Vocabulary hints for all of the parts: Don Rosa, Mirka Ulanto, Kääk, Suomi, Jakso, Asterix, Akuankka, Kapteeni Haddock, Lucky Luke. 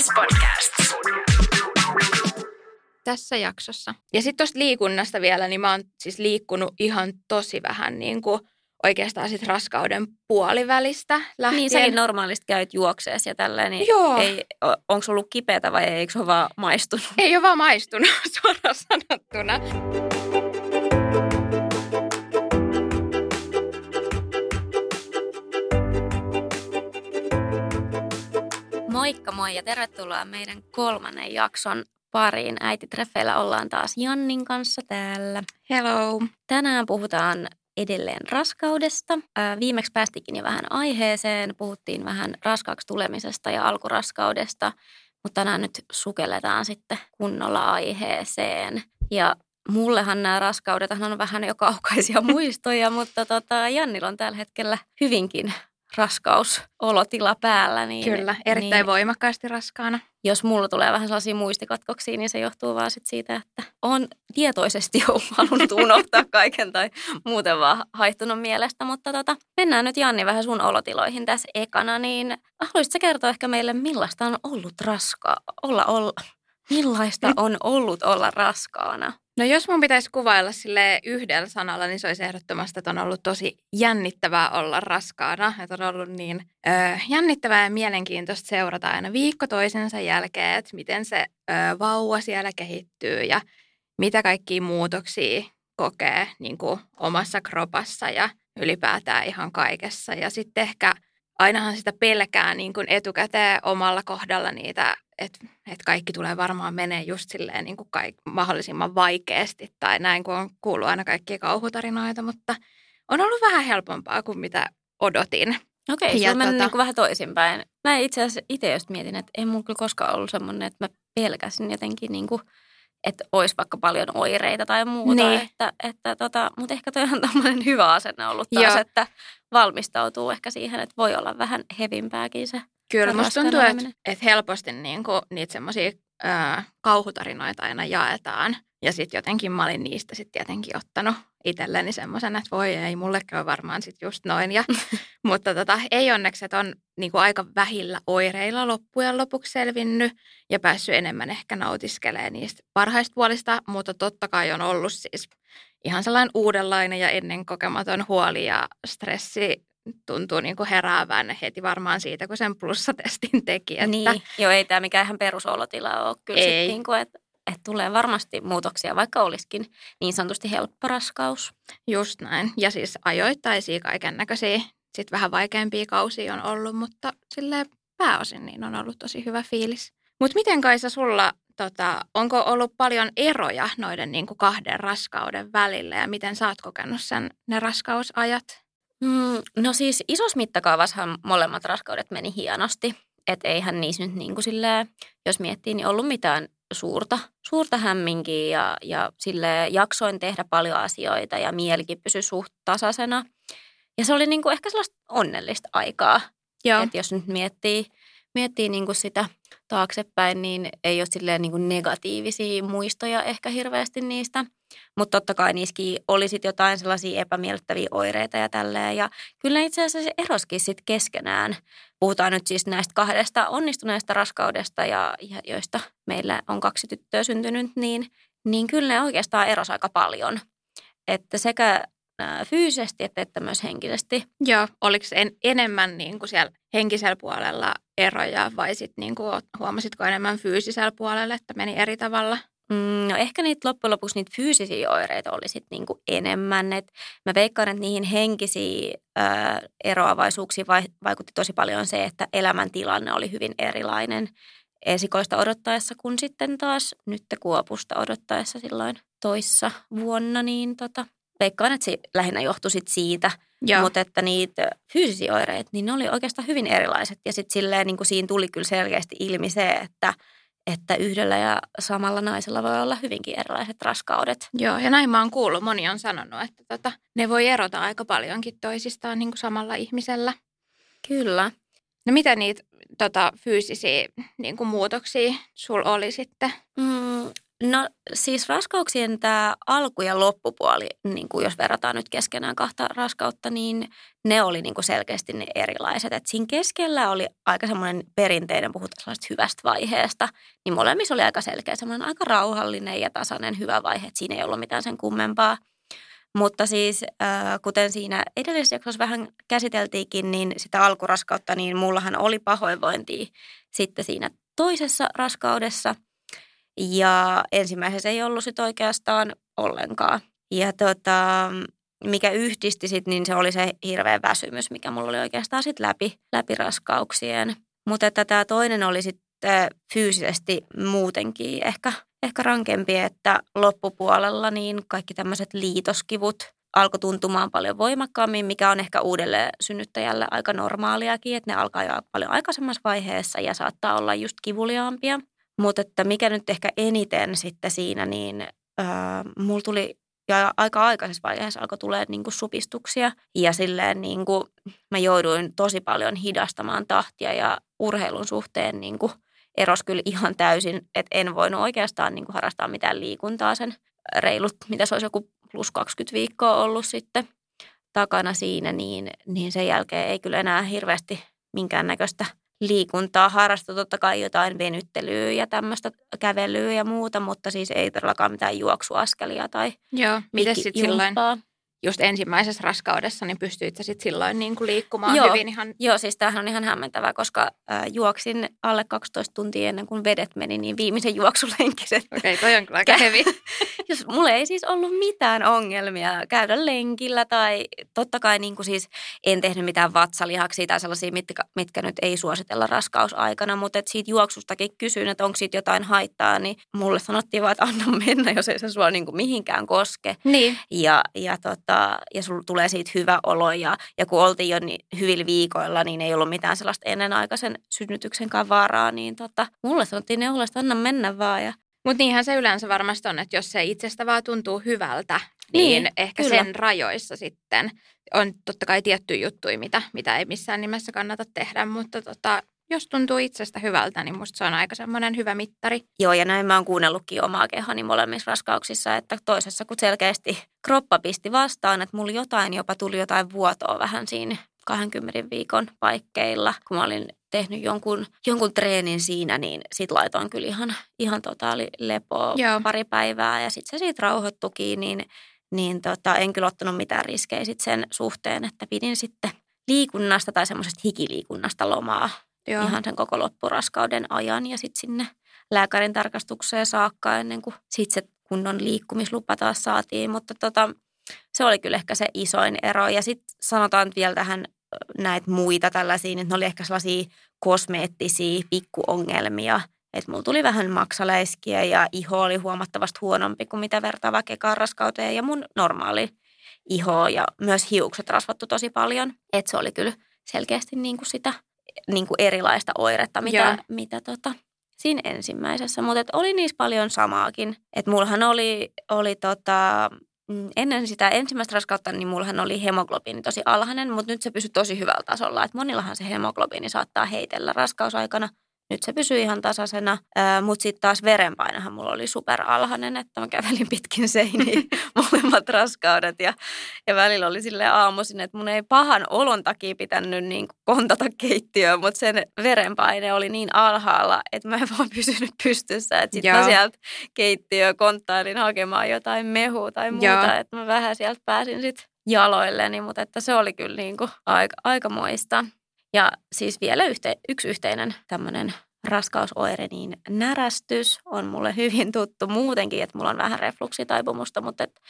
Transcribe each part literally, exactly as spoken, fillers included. Podcast. Tässä jaksossa. Ja sitten tuosta liikunnasta vielä, niin mä oon siis liikkunut ihan tosi vähän niin kuin oikeastaan sit raskauden puolivälistä lähtien. Niin säkin normaalisti käyt juoksees ja tälleen, niin ei, onko ollut kipeätä vai eikö se ole vaan maistunut? Ei ole vaan maistunut, suoraan sanottuna. Moikka moi ja tervetuloa meidän kolmannen jakson pariin. Äititreffeillä ollaan taas Jannin kanssa täällä. Hello. Tänään puhutaan edelleen raskaudesta. Ää, viimeksi päästikin jo vähän aiheeseen. Puhuttiin vähän raskaaksi tulemisesta ja alkuraskaudesta, mutta tänään nyt sukelletaan sitten kunnolla aiheeseen. Ja mullehan nämä raskaudet on vähän jo kaukaisia muistoja, mutta tota, Jannilla on tällä hetkellä hyvinkin raskausolotila päällä. Niin, Kyllä, erittäin niin, voimakkaasti raskaana. Jos mulla tulee vähän sellaisia muistikatkoksia, niin se johtuu vaan sit siitä, että on tietoisesti jo halunnut unohtaa kaiken tai muuten vaan haihtunut mielestä. Mutta tota, mennään nyt Janni vähän sun olotiloihin tässä ekana. Niin haluaisitko kertoa ehkä meille, millaista on ollut raskaa? Olla, olla, millaista on ollut olla raskaana? No jos mun pitäisi kuvailla sille yhdellä sanalla, niin se olisi ehdottomasti, että on ollut tosi jännittävää olla raskaana. Että on ollut niin ö, jännittävää ja mielenkiintoista seurata aina viikko toisensa jälkeen, että miten se ö, vauva siellä kehittyy ja mitä kaikkia muutoksia kokee niin kuin omassa kropassa ja ylipäätään ihan kaikessa. Ja sitten ehkä ainahan sitä pelkää niin kuin etukäteen omalla kohdalla niitä, että et kaikki tulee varmaan menee just silleen niin kuin kaik, mahdollisimman vaikeasti tai näin, kun on kuullut aina kaikkia kauhutarinoita, mutta on ollut vähän helpompaa kuin mitä odotin. Okei, se on mennyt tota... niin kuin vähän toisinpäin. Mä itse asiassa itse just mietin, että ei mulla kyllä koskaan ollut semmoinen, että mä pelkäsin jotenkin niin kuin, että olisi vaikka paljon oireita tai muuta. Niin. Että, että tota, mutta ehkä toi on tämmöinen hyvä asenne ollut taas, Joo. että valmistautuu ehkä siihen, että voi olla vähän hevimpääkin se. Kyllä, musta tuntuu, että et helposti niinku, niitä semmoisia kauhutarinoita aina jaetaan. Ja sitten jotenkin mä olin niistä sitten tietenkin ottanut itselleni semmoisen, että voi ei, mulle käy varmaan sitten just noin. Ja, mutta tota, ei onneksi, että on niinku, aika vähillä oireilla loppujen lopuksi selvinnyt ja päässyt enemmän ehkä nautiskelemaan niistä parhaista puolista. Mutta totta kai on ollut siis ihan sellainen uudenlainen ja ennenkokematon huoli ja stressi. Tuntuu niin kuin heräävän heti varmaan siitä, kun sen plussatestin teki. Että... Niin, joo, ei tämä mikään ihan perusolotila ole. Kyllä sitten niin kuin, että, että tulee varmasti muutoksia, vaikka olisikin niin sanotusti helppo raskaus. Just näin. Ja siis ajoittaisia kaiken näköisiä, sitten vähän vaikeampia kausia on ollut, mutta silleen pääosin niin on ollut tosi hyvä fiilis. Mutta miten Kaisa sulla, tota, onko ollut paljon eroja noiden niin kuin kahden raskauden välillä ja miten sä oot kokenut sen ne raskausajat? Mm, no siis isossa mittakaavassahan molemmat raskaudet meni hienosti, että eihän niissä nyt niin kuin silleen, jos miettii, niin ollut mitään suurta, suurta hämminkiä ja, ja silleen jaksoin tehdä paljon asioita ja mielikin pysyi suht tasaisena. Ja se oli niin kuin ehkä sellaista onnellista aikaa, että jos nyt miettii, miettii niin kuin sitä taaksepäin, niin ei ole silleen niin kuin negatiivisia muistoja ehkä hirveästi niistä. Mutta totta kai niissäkin oli sit jotain sellaisia epämiellyttäviä oireita ja tälleen. Ja kyllä itse asiassa se erosikin sitten keskenään. Puhutaan nyt siis näistä kahdesta onnistuneesta raskaudesta, ja, ja joista meillä on kaksi tyttöä syntynyt, niin, niin kyllä ne oikeastaan erosi aika paljon. Että sekä fyysisesti että, että myös henkisesti. Joo, oliko en, enemmän niin kuin siellä henkisellä puolella eroja vai sitten niin kuin huomasitko enemmän fyysisellä puolella, että meni eri tavalla? No ehkä niitä loppujen lopuksi niitä fyysisiä oireita oli sitten niinku enemmän. Et mä veikkaan, että niihin henkisiin ää, eroavaisuuksiin vaikutti tosi paljon se, että elämäntilanne oli hyvin erilainen esikoista odottaessa kuin sitten taas nyt Kuopusta odottaessa silloin toissa vuonna. Niin tota, veikkaan, että se lähinnä johtui sit siitä, mutta että niitä fyysisiä oireita, niin ne oli oikeastaan hyvin erilaiset. Ja sitten silleen niinku siinä tuli kyllä selkeästi ilmi se, että että yhdellä ja samalla naisella voi olla hyvinkin erilaiset raskaudet. Joo, ja näin mä oon kuullut. Moni on sanonut, että tota, ne voi erota aika paljonkin toisistaan niin kuin samalla ihmisellä. Kyllä. No mitä niitä tota, fyysisiä niin kuin muutoksia sul oli sitten? Mm, No siis raskauksien tämä alku- ja loppupuoli, niin kuin jos verrataan nyt keskenään kahta raskautta, niin ne oli niin kuin selkeästi ne erilaiset. Et siinä keskellä oli aika semmoinen perinteinen, puhutaan sellaisesta hyvästä vaiheesta, niin molemmissa oli aika selkeä semmoinen aika rauhallinen ja tasainen hyvä vaihe, että siinä ei ollut mitään sen kummempaa. Mutta siis äh, kuten siinä edellisessä jaksossa vähän käsiteltiinkin, niin sitä alkuraskautta, niin mullahan oli pahoinvointia sitten siinä toisessa raskaudessa. Ja ensimmäisessä ei ollut sit oikeastaan ollenkaan. Ja tota, mikä yhdisti sit, niin se oli se hirveä väsymys, mikä mulla oli oikeastaan sit läpi, läpi raskauksien. Mutta tämä toinen oli sitten fyysisesti muutenkin ehkä, ehkä rankempi, että loppupuolella niin kaikki tämmöiset liitoskivut alkoi tuntumaan paljon voimakkaammin, mikä on ehkä uudelleen synnyttäjälle aika normaaliakin, että ne alkaa jo paljon aikaisemmassa vaiheessa ja saattaa olla just kivuliaampia. Mutta että mikä nyt ehkä eniten sitten siinä, niin öö, mulla tuli ja aika aikaisessa vaiheessa alkoi tulemaan niinku supistuksia. Ja silleen niinku mä jouduin tosi paljon hidastamaan tahtia ja urheilun suhteen niinku erosi kyllä ihan täysin. Että en voinut oikeastaan niinku harrastaa mitään liikuntaa sen reilut, mitä se olisi joku plus kaksikymmentä viikkoa ollut sitten takana siinä. Niin, niin sen jälkeen ei kyllä enää hirveästi minkäännäköistä liikuntaa harrastaa, totta kai jotain venyttelyä ja tämmöistä kävelyä ja muuta, mutta siis ei todellakaan mitään juoksuaskelia tai joo, mites sit silloin, just ensimmäisessä raskaudessa, niin pystyitkö sitten silloin niin kuin liikkumaan joo, hyvin ihan? Joo, siis tämähän on ihan hämmentävää, koska äh, juoksin alle kaksitoista tuntia ennen kuin vedet meni, niin viimeisen juoksulenkiset. Okei, okay, toi on kyllä aika hevi. Jos mulla ei siis ollut mitään ongelmia käydä lenkillä tai totta kai niin kuin siis en tehnyt mitään vatsalihaksia tai sellaisia, mitkä, mitkä nyt ei suositella raskausaikana, mutta et siitä juoksustakin kysyin, että onko siitä jotain haittaa, niin mulle sanottiin vaan, että anna mennä, jos ei se sua niin kuin mihinkään koske. Niin. Ja, ja tota. Ja sulla tulee siitä hyvä olo ja, ja kun oltiin jo niin hyvillä viikoilla, niin ei ollut mitään sellaista ennenaikaisen synnytyksenkaan vaaraa, niin tota, mulle sanottiin neulasta, anna mennä vaan. Ja... Mutta niinhän se yleensä varmasti on, että jos se itsestä vaan tuntuu hyvältä, niin, niin ehkä kyllä. Sen rajoissa sitten on totta kai tiettyjä juttuja, mitä, mitä ei missään nimessä kannata tehdä, mutta tota... Jos tuntuu itsestä hyvältä, niin musta se on aika semmoinen hyvä mittari. Joo, ja näin mä oon kuunnellutkin omaa kehoni molemmissa raskauksissa, että toisessa kun selkeästi kroppa pisti vastaan, että mulla jotain, jopa tuli jotain vuotoa vähän siinä kahdenkymmenen viikon paikkeilla. Kun mä olin tehnyt jonkun, jonkun treenin siinä, niin sit laitoin kyllä ihan, ihan totaali lepoa pari päivää, ja sit se siitä rauhoittukin, niin, niin tota, en kyllä ottanut mitään riskejä sit sen suhteen, että pidin sitten liikunnasta tai semmoisesta hikiliikunnasta lomaa. Joo. Ihan sen koko loppuraskauden ajan ja sitten sinne lääkärin tarkastukseen saakka ennen kuin sitten se kunnon liikkumislupa taas saatiin. Mutta tota, se oli kyllä ehkä se isoin ero. Ja sitten sanotaan vielä tähän näitä muita tällaisia, että ne oli ehkä sellaisia kosmeettisia pikkuongelmia. Että mulla tuli vähän maksaläiskiä ja iho oli huomattavasti huonompi kuin mitä vertaava kekaan raskauteen ja mun normaali iho ja myös hiukset rasvattu tosi paljon. Että se oli kyllä selkeästi niin kuin sitä... Niin kuin erilaista oiretta, mitä, mitä tota, siinä ensimmäisessä. Mutta oli niissä paljon samaakin. Että mullahan oli, oli tota, ennen sitä ensimmäistä raskautta, niin mullahan oli hemoglobiini tosi alhainen, mutta nyt se pysyi tosi hyvällä tasolla. Et monillahan se hemoglobiini saattaa heitellä raskausaikana. Nyt se pysyy ihan tasaisena, mutta sitten taas verenpainohan mulla oli superalhainen, että mä kävelin pitkin seiniä molemmat raskaudet ja, ja välillä oli silleen aamuisin, että mun ei pahan olon takia pitänyt niin kontata keittiöön, mutta sen verenpaine oli niin alhaalla, että mä en vaan pysynyt pystyssä, että sitten mä sieltä keittiöön konttailin hakemaan jotain mehua tai muuta, että mä vähän sieltä pääsin sitten jaloilleni, mutta että se oli kyllä niin kuin aika, aikamoista. Ja siis vielä yhte, yksi yhteinen tämmöinen raskausoire, niin närästys on mulle hyvin tuttu muutenkin, että mulla on vähän refluksitaipumusta, mutta et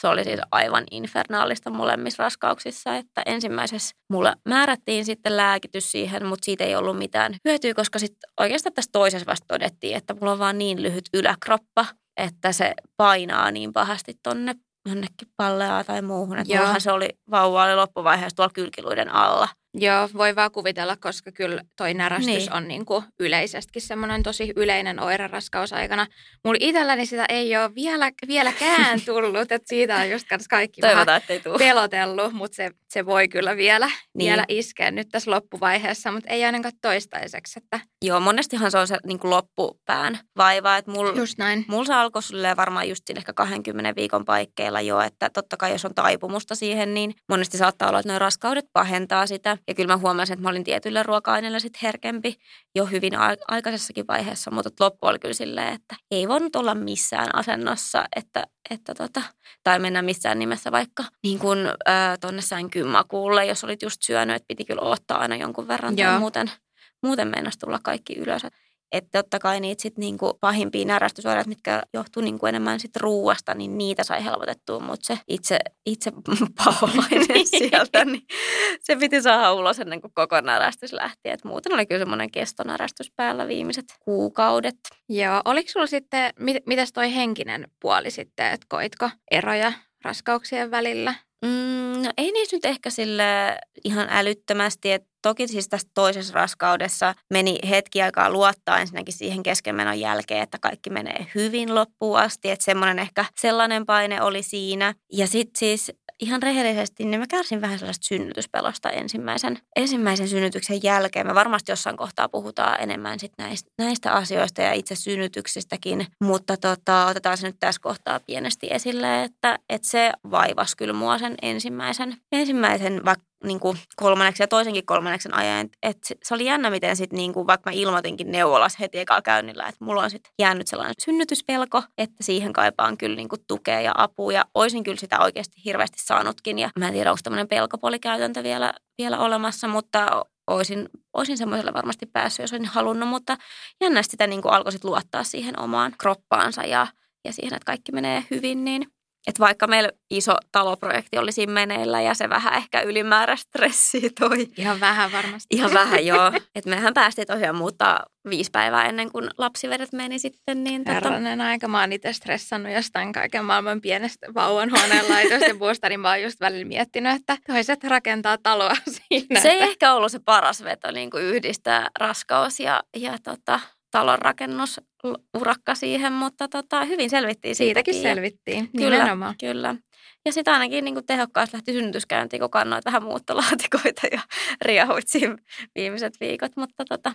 se oli siis aivan infernaalista molemmissa raskauksissa, että ensimmäisessä mulla määrättiin sitten lääkitys siihen, mutta siitä ei ollut mitään hyötyä, koska sitten oikeastaan tässä toisessa vasta todettiin, että mulla on vaan niin lyhyt yläkroppa, että se painaa niin pahasti tonne jonnekin palleaa tai muuhun, että mullahan se oli vauva oli loppuvaiheessa tuolla kylkiluiden alla. Joo, voi vaan kuvitella, koska kyllä toi närästys niin. on niin kuin yleisestikin semmoinen tosi yleinen oire raskausaikana. Mulla itselläni sitä ei ole vielä, vieläkään tullut, että siitä on just kaikki vähän pelotellut, mutta se, se voi kyllä vielä, niin. vielä iskeä nyt tässä loppuvaiheessa, mutta ei ainakaan toistaiseksi. Että... Joo, monestihan se on se niin kuin loppupään vaiva, että mulla mul se alkoi varmaan just siinä ehkä kahdenkymmenen viikon paikkeilla jo, että totta kai jos on taipumusta siihen, niin monesti saattaa olla, että nuo raskaudet pahentaa sitä. Ja kyllä mä huomasin, että mä olin tietyillä ruoka-aineilla sit herkempi jo hyvin a- aikaisessakin vaiheessa, mutta loppu oli kyllä silleen, että ei voinut olla missään asennossa, että, että tota, tai mennä missään nimessä vaikka niin kun, äh, tonne sänkyn makuulle, jos olit just syönyt, että piti kyllä odottaa aina jonkun verran, tai muuten, muuten meinasi tulla kaikki ylös. Että totta kai niitä sitten niinku pahimpia närästysoireita, mitkä johtuu niinku enemmän sitten ruuasta, niin niitä sai helpotettua. Mutta se itse, itse paholainen sieltä, niin se piti saada ulos ennen kuin koko närästys lähti. Et muuten oli kyllä semmoinen kestonärästys päällä viimeiset kuukaudet. Joo, oliko sulla sitten, mit, mitäs toi henkinen puoli sitten, että koitko eroja raskauksien välillä? Mm, no ei niissä nyt ehkä sille ihan älyttömästi, että toki siis tässä toisessa raskaudessa meni hetki aikaa luottaa ensinnäkin siihen keskenmenon jälkeen, että kaikki menee hyvin loppuun asti, että semmoinen ehkä sellainen paine oli siinä. Ja sitten siis ihan rehellisesti, niin mä kärsin vähän sellaista synnytyspelosta ensimmäisen, ensimmäisen synnytyksen jälkeen. Me varmasti jossain kohtaa puhutaan enemmän sit näistä, näistä asioista ja itse synnytyksistäkin, mutta tota, otetaan se nyt tässä kohtaa pienesti esille, että, että se vaivasi kyllä mua sen ensimmäisen, ensimmäisen vaikka niin kuin kolmanneksi ja toisenkin kolmanneksen ajan. Et se oli jännä, miten sitten niin kuin vaikka mä ilmoitinkin neuvolassa heti ekalla käynnillä, että mulla on sitten jäänyt sellainen synnytyspelko, että siihen kaipaan kyllä niin kuin tukea ja apua ja olisin kyllä sitä oikeasti hirveästi saanutkin. Ja mä en tiedä, onko tämmöinen pelkopuolikäytäntö vielä, vielä olemassa, mutta olisin, olisin semmoisella varmasti päässyt, jos olisin halunnut, mutta jännästi sitä niin kuin alkoi sitten luottaa siihen omaan kroppaansa ja, ja siihen, että kaikki menee hyvin, niin... Että vaikka meillä iso taloprojekti oli siinä meneillä ja se vähän ehkä ylimäärä stressiä toi. Ihan vähän varmasti. Ihan vähän, joo. Että mehän päästiin tosiaan muuttaa viisi päivää ennen kuin lapsivedet meni sitten. Niin herranen tota... aika. Mä oon itse stressannut jostain kaiken maailman pienestä vauvanhuoneen laitosta ja vuosta, niin mä oon just välillä miettinyt, että toiset rakentaa taloa siinä. Se ei että... ehkä ollut se paras veto niin kuin yhdistää raskaus ja, ja tota... talonrakennusurakka siihen, mutta tota, hyvin selvittiin siitäkin. Siitäkin selvittiin, kyllä, nimenomaan. Kyllä. Ja sitten ainakin niin tehokkaasti lähti synnytyskäyntiin, kun kannoit vähän muuttolaatikoita ja riehuit siinä viimeiset viikot. Mutta tota,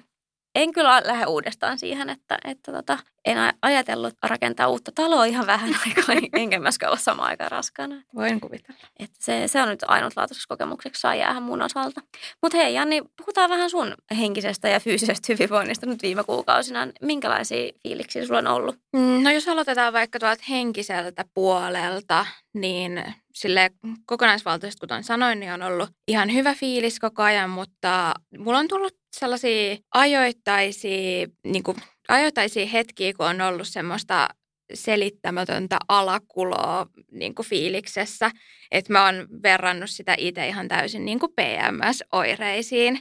en kyllä lähde uudestaan siihen, että, että tota, en ajatellut rakentaa uutta taloa ihan vähän aikaa, enkä myöskään olla samaan aikaan raskaana. Voin kuvitella. Että se, se on nyt ainutlaatuisessa kokemukseksi saa jäädä mun osalta. Mutta hei Janni, puhutaan vähän sun henkisestä ja fyysisestä hyvinvoinnista nyt viime kuukausina. Minkälaisia fiiliksiä sulla on ollut? No jos aloitetaan vaikka tuolta henkiseltä puolelta, niin silleen kokonaisvaltaisesti, kuten sanoin, niin on ollut ihan hyvä fiilis koko ajan, mutta mulla on tullut sellaisia ajoittaisia, niin kuin, ajoittaisia hetkiä, kun on ollut semmoista selittämätöntä alakuloa niin kuin fiiliksessä. Että mä oon verrannut sitä itse ihan täysin niin kuin P M S-oireisiin,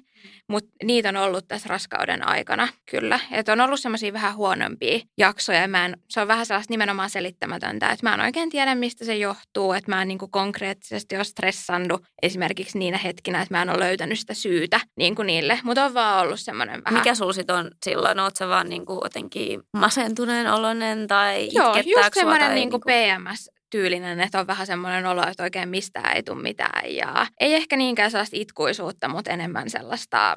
mutta niitä on ollut tässä raskauden aikana kyllä. Että on ollut semmoisia vähän huonompia jaksoja. Mä en, se on vähän sellaista nimenomaan selittämätöntä, että mä en oikein tiedä, mistä se johtuu. Että mä en niin kuin konkreettisesti ole stressannut esimerkiksi niinä hetkinä, että mä en ole löytänyt sitä syytä niin kuin niille. Mutta on vaan ollut semmoinen vähän... Mikä sulla sit on silloin? Oot sä vaan niin kuin jotenkin masentuneen oloinen tai itkettääksua? Joo, just semmoinen niin kuin P M S tyylinen, että on vähän semmoinen olo, että oikein mistään ei tule mitään. Ja ei ehkä niinkään sellaista itkuisuutta, mutta enemmän sellaista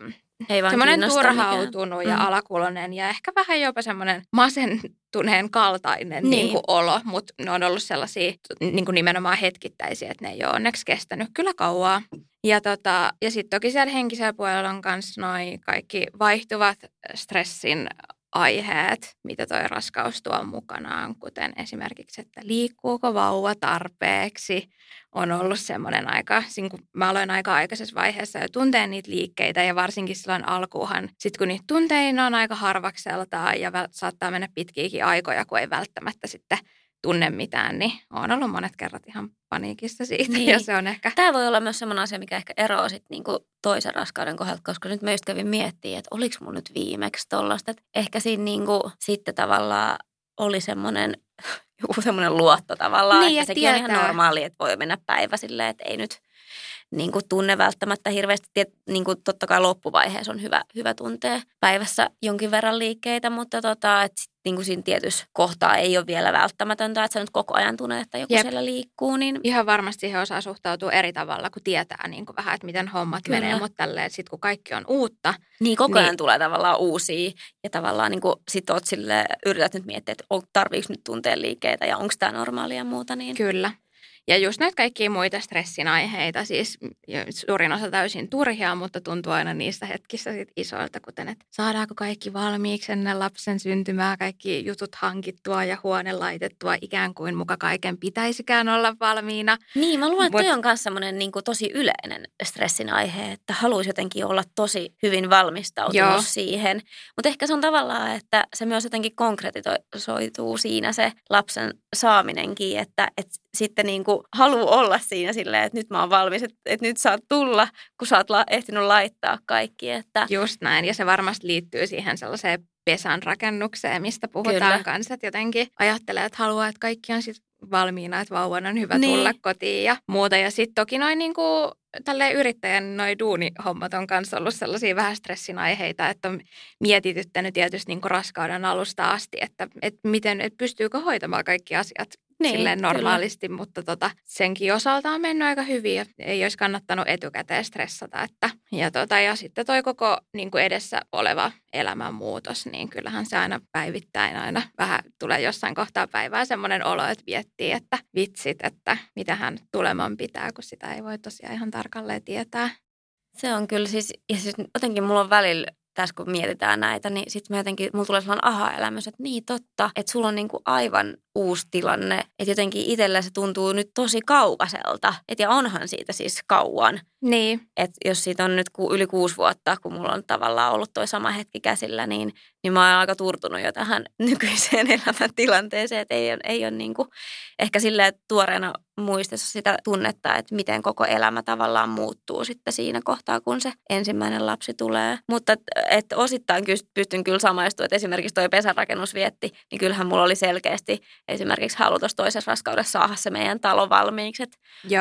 semmoinen turhautunut mikään. Ja mm. alakuloinen ja ehkä vähän jopa semmoinen masentuneen kaltainen niin. Niin kuin olo. Mutta ne on ollut sellaisia niin kuin nimenomaan hetkittäisiä, että ne ei ole onneksi kestänyt kyllä kauaa. Ja, tota, ja sitten toki siellä henkisellä puolella on myös noi kaikki vaihtuvat stressin aiheet, mitä toi raskaus tuo mukanaan, kuten esimerkiksi, että liikkuuko vauva tarpeeksi, on ollut semmoinen aika, kun mä aloin aika aikaisessa vaiheessa jo tunteen niitä liikkeitä ja varsinkin silloin alkuuhan, sit kun niitä tunteina niin on aika harvakseltaan ja saattaa mennä pitkiäkin aikoja, kun ei välttämättä sitten tunne mitään, niin on ollut monet kerrat ihan paniikissa siitä niin. Ja se on ehkä... Tämä voi olla myös semmoinen asia, mikä ehkä eroaa sitten niinku toisen raskauden kohdalta, koska nyt mä just kävin miettimään, että oliko mun nyt viimeksi tollaista. Että ehkä siinä niinku sitten tavallaan oli semmoinen... Joku semmoinen luotto tavallaan, niin, että sekin tietää. On ihan normaali, että voi mennä päivä silleen, että ei nyt, niin kuin tunne välttämättä hirveästi. Niin kuin totta kai loppuvaiheessa on hyvä, hyvä tuntea päivässä jonkin verran liikkeitä, mutta tota, et sit, niin kuin siinä tietyssä kohtaa ei ole vielä välttämätöntä, että sä nyt koko ajan tunnet, että joku Jep. siellä liikkuu. Niin... Ihan varmasti siihen osaa suhtautua eri tavalla, kun tietää niin kuin vähän, että miten hommat Kyllä. menee, mutta tälleen sitten kun kaikki on uutta. Niin koko ajan niin... tulee tavallaan uusia ja tavallaan niin kuin sit oot silleen, yrität nyt miettiä, että tarviiko nyt tuntea liikkeitä ja onko tämä normaalia ja muuta. Niin... Kyllä. Ja just näitä kaikkia muita stressin aiheita, siis suurin osa täysin turhia, mutta tuntuu aina niistä hetkissä sit isoilta, kuten että saadaanko kaikki valmiiksi ennen lapsen syntymää, kaikki jutut hankittua ja huone laitettua, ikään kuin muka kaiken pitäisikään olla valmiina. Niin, mä luulen, että But... toi on myös semmoinen niin kuin tosi yleinen stressin aihe, että haluaisi jotenkin olla tosi hyvin valmistautunut Joo. siihen. Mutta ehkä se on tavallaan, että se myös jotenkin konkretisoituu siinä se lapsen saaminenkin, että, että sitten niin kuin haluu olla siinä silleen, että nyt mä oon valmis, että, että nyt saat tulla, kun sä oot la- ehtinyt laittaa kaikki. Että... Just näin, ja se varmasti liittyy siihen sellaiseen pesän rakennukseen, mistä puhutaan Kyllä. kanssa, että jotenkin ajattelee, että haluaa, että kaikki on sitten valmiina, että vauvan on hyvä tulla niin. kotiin ja muuta. Ja sitten toki noin niin kuin tälleen yrittäjän noi duunihommat on kanssa ollut sellaisia vähän stressin aiheita, että on mietityttänyt tietysti niin kuin raskauden alusta asti, että, että, miten, että pystyykö hoitamaan kaikki asiat. Niin, silleen normaalisti, kyllä. mutta tota, senkin osalta on mennyt aika hyvin ja ei olisi kannattanut etukäteen stressata. Että, ja, tota, ja sitten toi koko niin kuin edessä oleva elämänmuutos, niin kyllähän se aina päivittäin aina vähän tulee jossain kohtaa päivää semmoinen olo, että miettii, että vitsit, että mitähän tuleman pitää, kun sitä ei voi tosiaan ihan tarkalleen tietää. Se on kyllä siis, ja siis jotenkin mulla on välillä... Tässä kun mietitään näitä, niin sitten mulla tulee sellainen aha-elämys, että niin totta, että sulla on niinku aivan uusi tilanne. Että jotenkin itsellä se tuntuu nyt tosi kaukaiselta. Et ja onhan siitä siis kauan. Niin. Että jos siitä on nyt yli kuusi vuotta, kun mulla on tavallaan ollut toi sama hetki käsillä, niin, niin mä oon aika turtunut jo tähän nykyiseen elämäntilanteeseen. Että ei, ei ole niinku ehkä silleen tuoreena muistessa sitä tunnetta, että miten koko elämä tavallaan muuttuu sitten siinä kohtaa, kun se ensimmäinen lapsi tulee. Mutta et, et osittain kyllä pystyn kyllä samaistumaan, että esimerkiksi toi pesärakennusvietti, niin kyllähän mulla oli selkeästi esimerkiksi halu tuossa toisessa raskaudessa saada se meidän talo valmiiksi.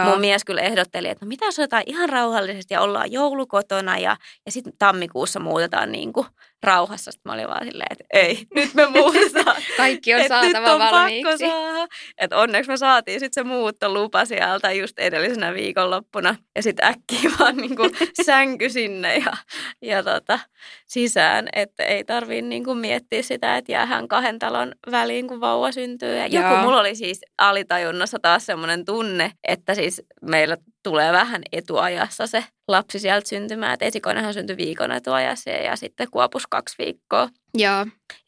Mun mies kyllä ehdotteli, että no mitä jos jotain ihan rauhallisesti ja ollaan joulukotona ja, ja sitten tammikuussa muutetaan niin kuin rauhassa. Sitten mä olin vaan silleen, että ei, nyt me muutetaan. Kaikki on et saatava on valmiiksi. Että onneksi me saatiin sitten se muutto lupa sieltä just edellisenä viikonloppuna. Ja sitten äkkiä vaan niin kuin sänky sinne ja, ja tota, sisään. Että ei tarvii niin kuin miettiä sitä, että jäähän kahden talon väliin, kun vauva syntyy. Ja joku mulla oli siis alitajunnassa taas semmoinen tunne, että siis meillä tulee vähän etuajassa se lapsi sieltä syntymään. Että esikoinenhan syntyi viikon etuajassa ja sitten kuopus kaksi viikkoa. Joo.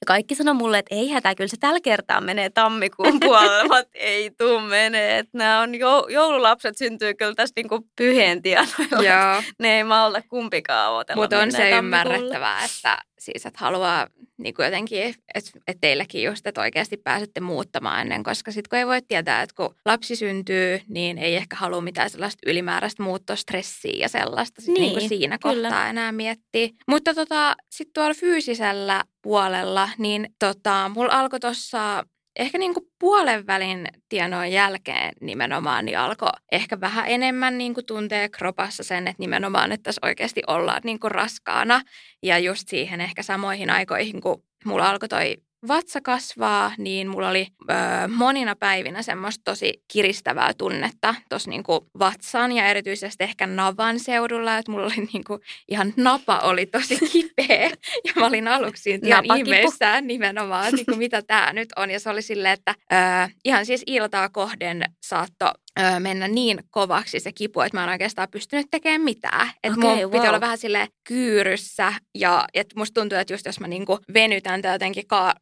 Ja kaikki sanoi mulle, että ei hätää, kyllä se tällä kertaa menee tammikuun puolelle, mutta ei tuu menee. Että nämä on jou- joululapset syntyy kyllä tässä niinku pyhentianoilla. Ne ei malta kumpikaan odotella. Mutta on se ymmärrettävää, että, siis, että haluaa niinku jotenkin, että et teilläkin just, että oikeasti pääsette muuttamaan ennen, koska sitten kun ei voi tietää, että kun lapsi syntyy, niin ei ehkä halua mitään sellaista ylimääräistä muuttostressiä ja sellaista sit niin, niinku siinä kyllä. kohtaa enää miettiä. Mutta tota, sitten tuolla fyysisellä puolella, niin tota, mulla alkoi tuossa ehkä niin kuin puolen välin tienoon jälkeen nimenomaan, niin alkoi ehkä vähän enemmän niin kuin tuntee kropassa sen, että nimenomaan, että tässä oikeasti ollaan niin kuin raskaana. Ja just siihen ehkä samoihin aikoihin, kun mulla alkoi toi vatsa kasvaa, niin mulla oli ö, monina päivinä semmoista tosi kiristävää tunnetta tuossa niinku vatsan ja erityisesti ehkä navan seudulla, että mulla oli niinku ihan napa oli tosi kipeä ja mä olin aluksi ihan ihmeissään nimenomaan, niinku, mitä tää nyt on ja se oli silleen, että ö, ihan siis iltaa kohden saatto ö, mennä niin kovaksi se kipu, että mä en oikeastaan pystynyt tekemään mitään. Että okay, mun wow. piti olla vähän silleen kyyryssä ja et musta tuntuu, että just jos mä niinku venytän tai jotenkin ka-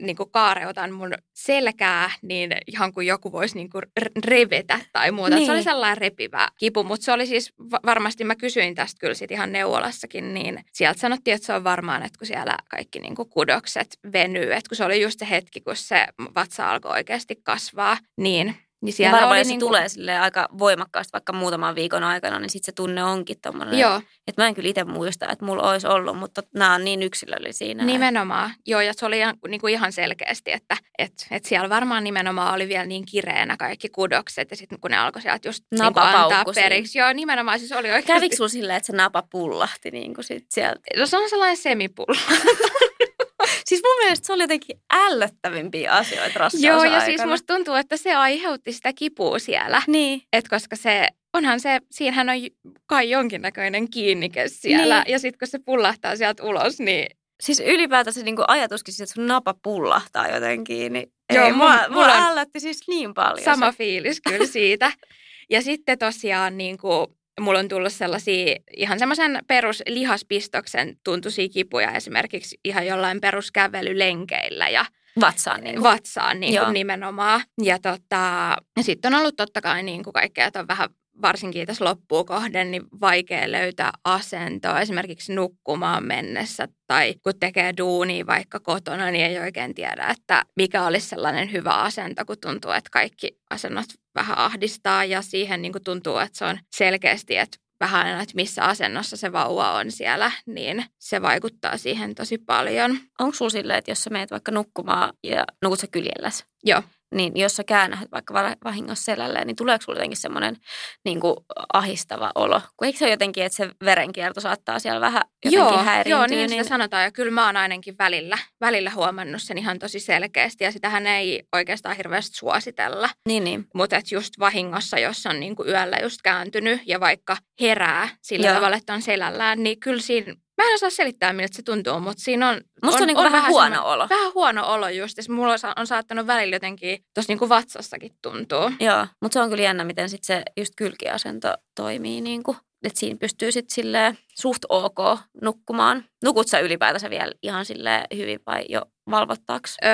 niinku kaareutan mun selkää, niin ihan kuin joku voisi niinku revetä tai muuta. Niin. Se oli sellainen repivä kipu, mutta se oli siis va- varmasti, mä kysyin tästä kyllä sit ihan neuvolassakin, niin sieltä sanottiin, että se on varmaan, että kun siellä kaikki niinku kudokset venyy, että kun se oli just se hetki, kun se vatsa alkoi oikeasti kasvaa, niin... Niin varmaan se niin kuin... tulee silleen aika voimakkaasti vaikka muutaman viikon aikana, niin sitten se tunne onkin tommoinen. Joo. Että mä en kyllä itse muista, että mulla olisi ollut, mutta nämä on niin yksilöllisiä. Nimenomaan. Että... Joo, ja se oli ihan, niin kuin ihan selkeästi, että et, et siellä varmaan nimenomaan oli vielä niin kireänä kaikki kudokset. Ja sitten kun ne alkoi sieltä just niin antaa periksi. Joo, nimenomaan siis oli oikeasti. Kävikö sulla silleen, että se napa pullahti niin kuin sit sieltä? No se on sellainen semipulla. Siis mun mielestä se oli jotenkin ällöttävimpiä asioita raskausaikana. Joo, ja siis musta tuntuu, että se aiheutti sitä kipua siellä. Niin. Et koska se, onhan se, siinähän on kai jonkinnäköinen kiinnike siellä. Niin. Ja sit kun se pullahtaa sieltä ulos, niin... Siis ylipäätään se niinku ajatuskin, että sun napa pullahtaa jotenkin, niin... Joo, ei, mun, mua, mua on... ällötti siis niin paljon. Sama se. Fiilis kyllä siitä. Ja sitten tosiaan niinku... Mulla on tullut sellaisia ihan semmoisen peruslihaspistoksen tuntuisia kipuja esimerkiksi ihan jollain peruskävelylenkeillä ja vatsaan, niin vatsaan niin kuin nimenomaan. Ja tota, sitten on ollut totta kai niin kuin kaikkea, että on vähän varsinkin tässä loppuun kohden niin vaikea löytää asentoa esimerkiksi nukkumaan mennessä tai kun tekee duunia vaikka kotona, niin ei oikein tiedä, että mikä olisi sellainen hyvä asento, kun tuntuu, että kaikki asennot vähän ahdistaa ja siihen niin kuin tuntuu, että se on selkeästi, että vähän aina, että missä asennossa se vauva on siellä, niin se vaikuttaa siihen tosi paljon. Onko sulla silleen, että jos sä meet vaikka nukkumaan ja nukut sä kyljelläs? Joo. Niin jos sä käännät vaikka vahingossa selälleen, niin tuleeko sulla jotenkin semmoinen niin kuin ahistava olo? Kun eikö se ole jotenkin, että se verenkierto saattaa siellä vähän jotenkin joo, häiriintyä? Joo, niin, niin sitä sanotaan. Ja kyllä mä oon ainakin välillä, välillä huomannut sen ihan tosi selkeästi. Ja sitähän ei oikeastaan hirveästi suositella. Niin, niin. Mutta just vahingossa, jos on niin kuin yöllä just kääntynyt ja vaikka herää sillä joo. tavalla, että on selällään, niin kyllä siinä... Mä en osaa selittää, miltä se tuntuu, mutta siinä on... Musta on, on, niin on vähän, vähän huono semmo... olo. Vähän huono olo just, ja mulla on saattanut välillä jotenkin, tuossa niin kuin vatsassakin tuntuu. Joo, mutta se on kyllä jännä, miten sitten se just kylkiasento toimii niin kuin. Että siinä pystyy sitten silleen suht ok nukkumaan. Nukut sä ylipäätänsä vielä ihan silleen hyvin vai jo valvottaaks? Öö,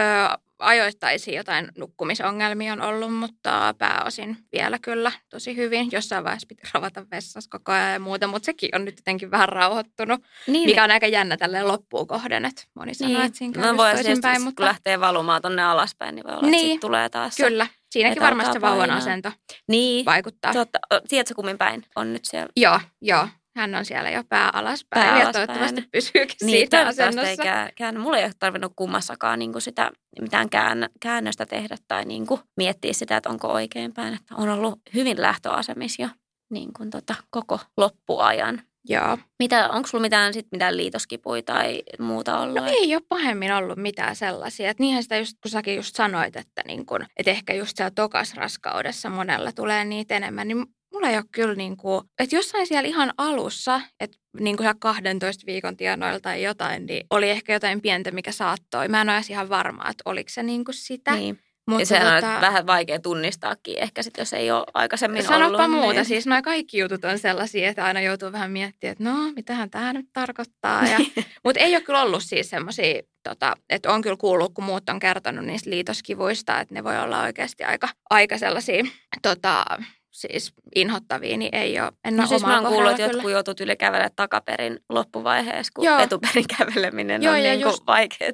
ajoittaisiin jotain nukkumisongelmia on ollut, mutta pääosin vielä kyllä tosi hyvin. Jossain vaiheessa piti ravata vessassa koko ajan ja muuta, mutta sekin on nyt jotenkin vähän rauhoittunut, niin, mikä on aika jännä tälleen loppuun kohden. Että moni sanoo, niin. että siinä käy no, toisinpäin. Päin, mutta... Kun lähtee valumaan tonne alaspäin, niin voi olla, niin. että tulee taas. Kyllä. Siinäkin varmasti se vauvan asento niin. vaikuttaa. Totta, tiedätkö, kummin päin on nyt siellä? Joo, joo. Hän on siellä jo pää alaspäin, pää alaspäin. Ja toivottavasti pysyykin niin, siinä asennossa. Kään, mulla ei ole tarvinnut kummassakaan niin sitä, mitään kään, käännöstä tehdä tai niin kuin miettiä sitä, että onko oikeinpäin. Että on ollut hyvin lähtöasemissa jo niin kuin tota, koko loppuajan. Joo. Mitä, onko sulla mitään, sit mitään liitoskipuja tai muuta ollut? No ei ole pahemmin ollut mitään sellaisia. Et niinhän sitä just, kun säkin just sanoit, että niin kun, et ehkä just siellä tokasraskaudessa monella tulee niitä enemmän, niin mulla ei ole kyllä niin kuin, että jossain siellä ihan alussa, että niin kuin kahdentoista viikon tienoilla tai jotain, niin oli ehkä jotain pientä, mikä saattoi. Mä en ole ihan varma, että oliko se niin kuin sitä. Niin. Mutta ja sehän tota... on vähän vaikea tunnistaakin ehkä sitten, jos ei ole aikaisemmin sanoppa ollut. Sanoppa muuta. Niin. Siis nuo kaikki jutut on sellaisia, että aina joutuu vähän miettimään, että no, mitähän tämä nyt tarkoittaa. Ja... Mutta ei ole kyllä ollut siis semmoisia, tota, että on kyllä kuullut, kun muut on kertonut niistä liitoskivuista, että ne voi olla oikeasti aika, aika sellaisia... Tota, siis inhottavia, niin ei ole. En no ole siis mä oon kuullut, että jotkut joutut yli kävelemään takaperin loppuvaiheessa, kun joo. etuperin käveleminen joo, on niin just, vaikeaa.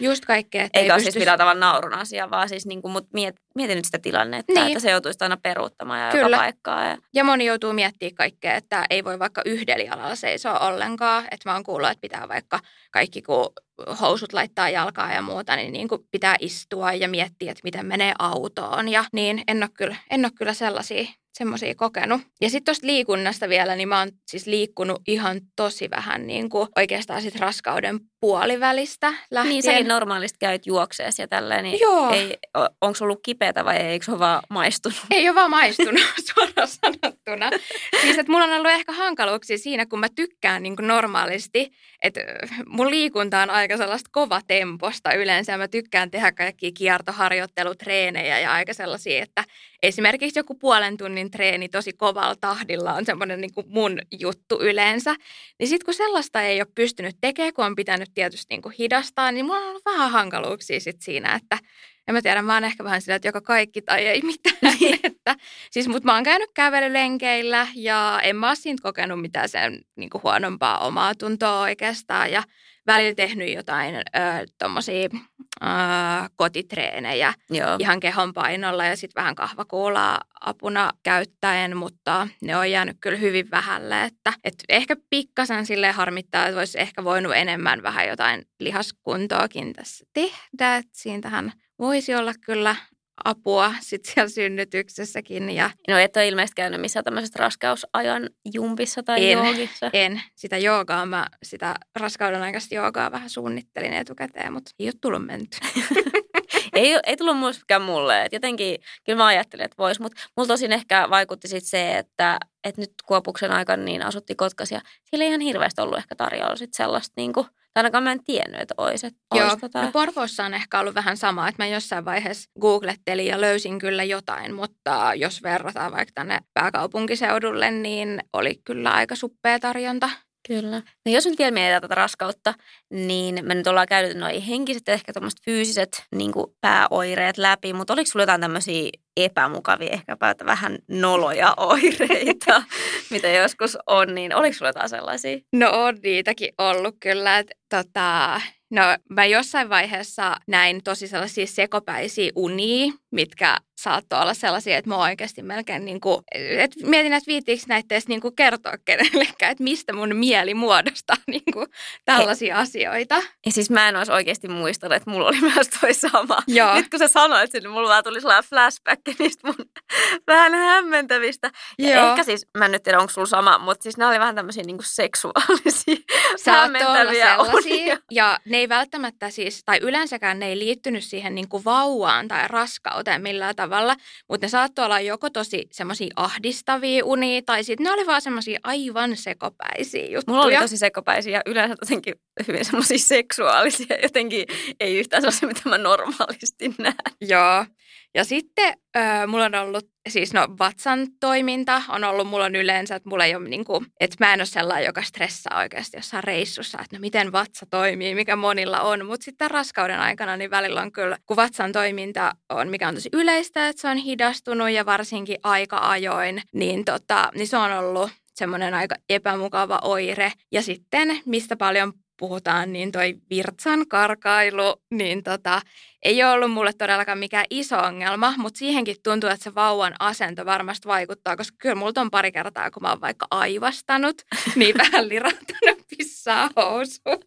Just kaikkea. Eikä ei ole pystys... siis millään tavalla naurun asia, vaan siis niin kuin, mut miet, mietin nyt sitä tilannetta, niin. että se joutuisi aina peruuttamaan ja kyllä. joka paikkaa. Ja... ja moni joutuu miettimään kaikkea, että ei voi vaikka yhdellä jalalla seisoa ollenkaan. Että mä oon kuullut, että pitää vaikka kaikki, kun housut laittaa jalkaa ja muuta, niin, niin kuin pitää istua ja miettiä, että miten menee autoon. Ja niin, en ole kyllä, en ole kyllä sellaisia... Semmoisia kokenut. Ja sitten tuosta liikunnasta vielä, niin mä oon siis liikkunut ihan tosi vähän niin kuin oikeastaan sit raskauden puolivälistä lähtien. Niin säkin normaalisti käyt juokseessa ja tälleen, niin joo. Ei, onko se ollut kipeätä vai eikö se ole vaan maistunut? Ei ole vaan maistunut, suoraan sanottuna. Siis että mulla on ollut ehkä hankaluuksia siinä, kun mä tykkään niin kuin normaalisti, että mun liikunta on aika sellaista kovatemposta yleensä. Mä tykkään tehdä kaikkia kiertoharjoittelutreenejä ja aika sellaisia, että esimerkiksi joku puolen tunnin treeni tosi kovalla tahdilla on semmoinen niin kuin mun juttu yleensä. Niin sitten kun sellaista ei ole pystynyt tekemään, kun on pitänyt tietysti niin kuin hidastaa, niin mulla on ollut vähän hankaluuksia sit siinä, että en mä tiedä, mä oon ehkä vähän sillä, että joka kaikki tai ei mitään. Että, siis mut mä oon käynyt kävelylenkeillä ja en mä ole siitä kokenut mitään sen niin kuin huonompaa omaa tuntoa oikeastaan ja välillä tehnyt jotain äh, tommosia äh, kotitreenejä Joo. ihan kehon painolla ja sitten vähän kahvakuulaa apuna käyttäen, mutta ne on jäänyt kyllä hyvin vähälle. Että, et ehkä pikkasen silleen harmittaa, että olisi ehkä voinut enemmän vähän jotain lihaskuntoakin tässä tehdä. Et siitähän voisi olla kyllä apua sitten siellä synnytyksessäkin. Ja no et ole ilmeisesti käynyt missään tämmöisessä raskausajan jumpissa tai en, joogissa? En. Sitä joogaa mä, sitä raskauden aikaista joogaa vähän suunnittelin etukäteen, mutta ei ole tullut menty. ei, ei tullut myöskään mulle. Et jotenkin, kyllä mä ajattelin, että vois, mutta mulla tosin ehkä vaikutti sitten se, että et nyt kuopuksen aikana niin asuttiin Kotkassa ja siellä ei ihan hirveästi ollut ehkä tarjolla sitten sellaista niinku ainakaan mä en tiennyt, että olisi. Että Joo, olisi tota... no Porvoossa on ehkä ollut vähän sama, että mä jossain vaiheessa googlettelin ja löysin kyllä jotain, mutta jos verrataan vaikka tänne pääkaupunkiseudulle, niin oli kyllä aika suppea tarjonta. Kyllä. No jos nyt vielä mietitään tätä raskautta, niin me nyt ollaan käynyt noin henkiset ja ehkä tuommoiset fyysiset niin kuin pääoireet läpi, mutta oliko sulla jotain tämmöisiä epämukavia, ehkäpä vähän noloja oireita, mitä joskus on, niin oliko sulla jotain sellaisia? No on niitäkin ollut kyllä, että tota... No mä jossain vaiheessa näin tosi sellaisia sekopäisiä unia, mitkä saattoi olla sellaisia, että mä oikeasti melkein niin kuin, että mietin, että viittiinkö näitä edes niin kuin kertoa kenellekään, että mistä mun mieli muodostaa niin kuin tällaisia He. asioita. Ja siis mä en olisi oikeasti muistanut, että mulla oli myös toi sama. Joo. Nyt kun sä sanoit sen, niin mulla vaan tuli sellainen flashback niistä mun vähän hämmentävistä. Ja ehkä siis, mä en nyt tiedä, onko sulla sama, mutta siis ne oli vähän tämmöisiä niin kuin seksuaalisia hämmentäviä unia. Ja ne ei välttämättä siis, tai yleensäkään ne ei liittynyt siihen niin kuin vauvaan tai raskauteen millään tavalla, mutta ne saattoi olla joko tosi semmoisia ahdistavia unia, tai sitten ne oli vaan semmoisia aivan sekopäisiä juttuja. Mulla oli tosi sekopäisiä ja yleensä jotenkin hyvin semmoisia seksuaalisia, jotenkin ei yhtään semmoisia, mitä mä normaalisti näen. Joo. Ja sitten äh, mulla on ollut, siis no vatsan toiminta on ollut, mulla on yleensä, että mulla ei ole niin kuin, että mä en ole sellainen, joka stressaa oikeasti jossain reissussa, että no miten vatsa toimii, mikä monilla on. Mutta sitten raskauden aikana niin välillä on kyllä, kun vatsan toiminta on, mikä on tosi yleistä, että se on hidastunut ja varsinkin aika ajoin, niin, tota, niin se on ollut semmoinen aika epämukava oire. Ja sitten, mistä paljon puhutaan, niin toi virtsan karkailu, niin tota, ei ole ollut mulle todellakaan mikään iso ongelma, mutta siihenkin tuntuu, että se vauvan asento varmasti vaikuttaa, koska kyllä multa on pari kertaa, kun mä oon vaikka aivastanut, niin vähän lirahtanut pissaa housuun.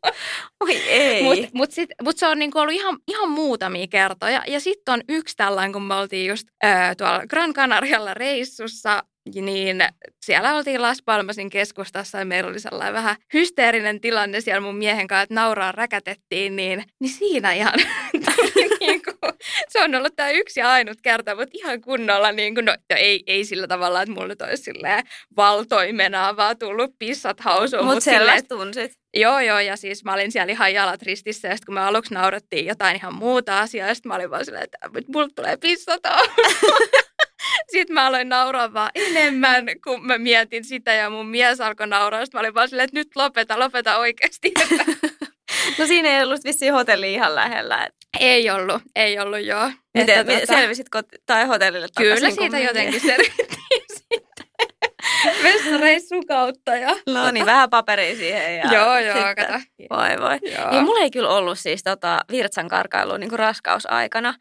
Oi ei. Mutta mut mut se on niinku ollut ihan, ihan muutamia kertoja. Ja sitten on yksi tällainen, kun me oltiin just öö, tuolla Gran Canarialla reissussa, niin siellä oltiin Las Palmasin keskustassa ja meillä oli sellainen vähän hysteerinen tilanne siellä mun miehen kanssa, että nauraa räkätettiin, niin, niin siinä ihan niin kuin, se on ollut tämä yksi ja ainut kerta, mutta ihan kunnolla, niin kuin, no, ei, ei sillä tavalla, että mulla nyt olisi silleen valtoimenaan vaan tullut pissat hausuun. Mut, mut sellaista tunsit. Joo, joo, ja siis mä olin siellä ihan jalat ristissä, ja sitten kun me aluksi naurattiin jotain ihan muuta asiaa, ja sitten mä olin vaan silleen, että mulla tulee pissat hausuun. Sitten mä aloin nauraa vaan enemmän, kun mä mietin sitä ja mun mies alkoi nauraa. Sitten mä olin vaan silleen, että nyt lopeta, lopeta oikeasti. No siinä ei ollut vissiin hotelli ihan lähellä. Ei ollut, ei ollut joo. Miten, että, tuota... selvisit kot- tai hotellille takaisin? Kyllä siitä jotenkin selvittiin sitten. Vessareissun kautta. Ja... No niin, vähän paperia siihen. Ja joo, joo, sitten... kato. Voi voi. Niin, mulla ei kyllä ollut siis tota, virtsan karkailua niin kuin raskausaikana.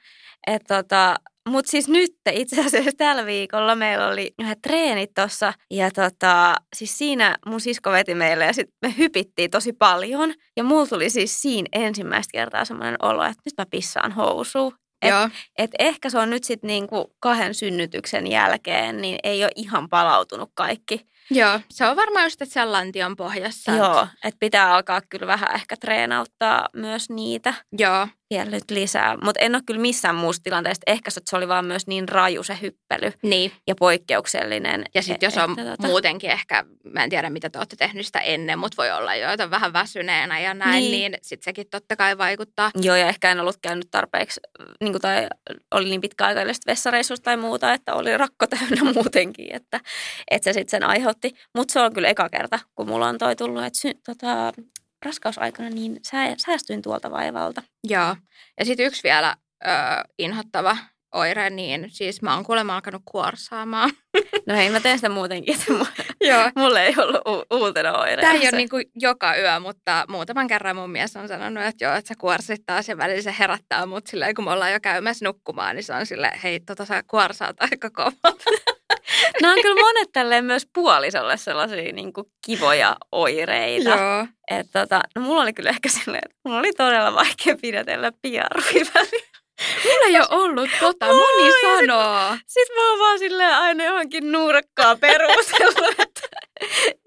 Että tota... Mutta siis nyt itse asiassa tällä viikolla meillä oli yhdet treenit tossa ja tota, siis siinä mun sisko veti meille ja sitten me hypittiin tosi paljon. Ja mulla tuli siis siinä ensimmäistä kertaa semmoinen olo, että nyt mä pissaan housuun. Että et ehkä se on nyt sitten niinku kahden synnytyksen jälkeen, niin ei ole ihan palautunut kaikki. Joo, se on varmaan just, että siellä lantion pohjassa. Joo, että pitää alkaa kyllä vähän ehkä treenauttaa myös niitä. Joo. Vielä nyt lisää, mutta en ole kyllä missään muussa tilanteessa. Ehkä se oli vaan myös niin raju se hyppely niin. ja poikkeuksellinen. Ja sitten jos on tota... muutenkin ehkä, mä en tiedä mitä te olette tehnyt sitä ennen, mutta voi olla jo, että on vähän väsyneenä ja näin, niin, niin sitten sekin totta kai vaikuttaa. Joo, ja ehkä en ollut käynyt tarpeeksi, niin kuin tai oli niin pitkäaikaisesta vessareissusta tai muuta, että oli rakko täynnä muutenkin, että, että se sitten sen aiheutti. Mutta se on kyllä eka kerta, kun mulla on toi tullut, että sy- tota... raskausaikana, niin säästyin tuolta vaivalta. Joo. Ja sitten yksi vielä ö, inhottava oire, niin siis mä oon kuulemma alkanut kuorsaamaan. No hei, mä teen sitä muutenkin, että mulla ei ollut u- uutena oireessa. Tää ei ole niin kuin joka yö, mutta muutaman kerran mun mies on sanonut, että joo, että sä kuorsit taas ja välillä se herättää mut silleen, kun me ollaan jo käymässä nukkumaan, niin se on silleen, hei, tota sä kuorsaat aika kovalta. Nämä on kyllä monet tälleen myös puolisolle sellaisia niin kuin kivoja oireita. Joo. Et tota, no mulla oli kyllä ehkä silleen, että mulla oli todella vaikea pidätellä piaruja välillä. Mulla ei ole ollut tota, moni sanoo. Sitten sit mä oon vaan silleen aina johonkin nurkkaa perustella, että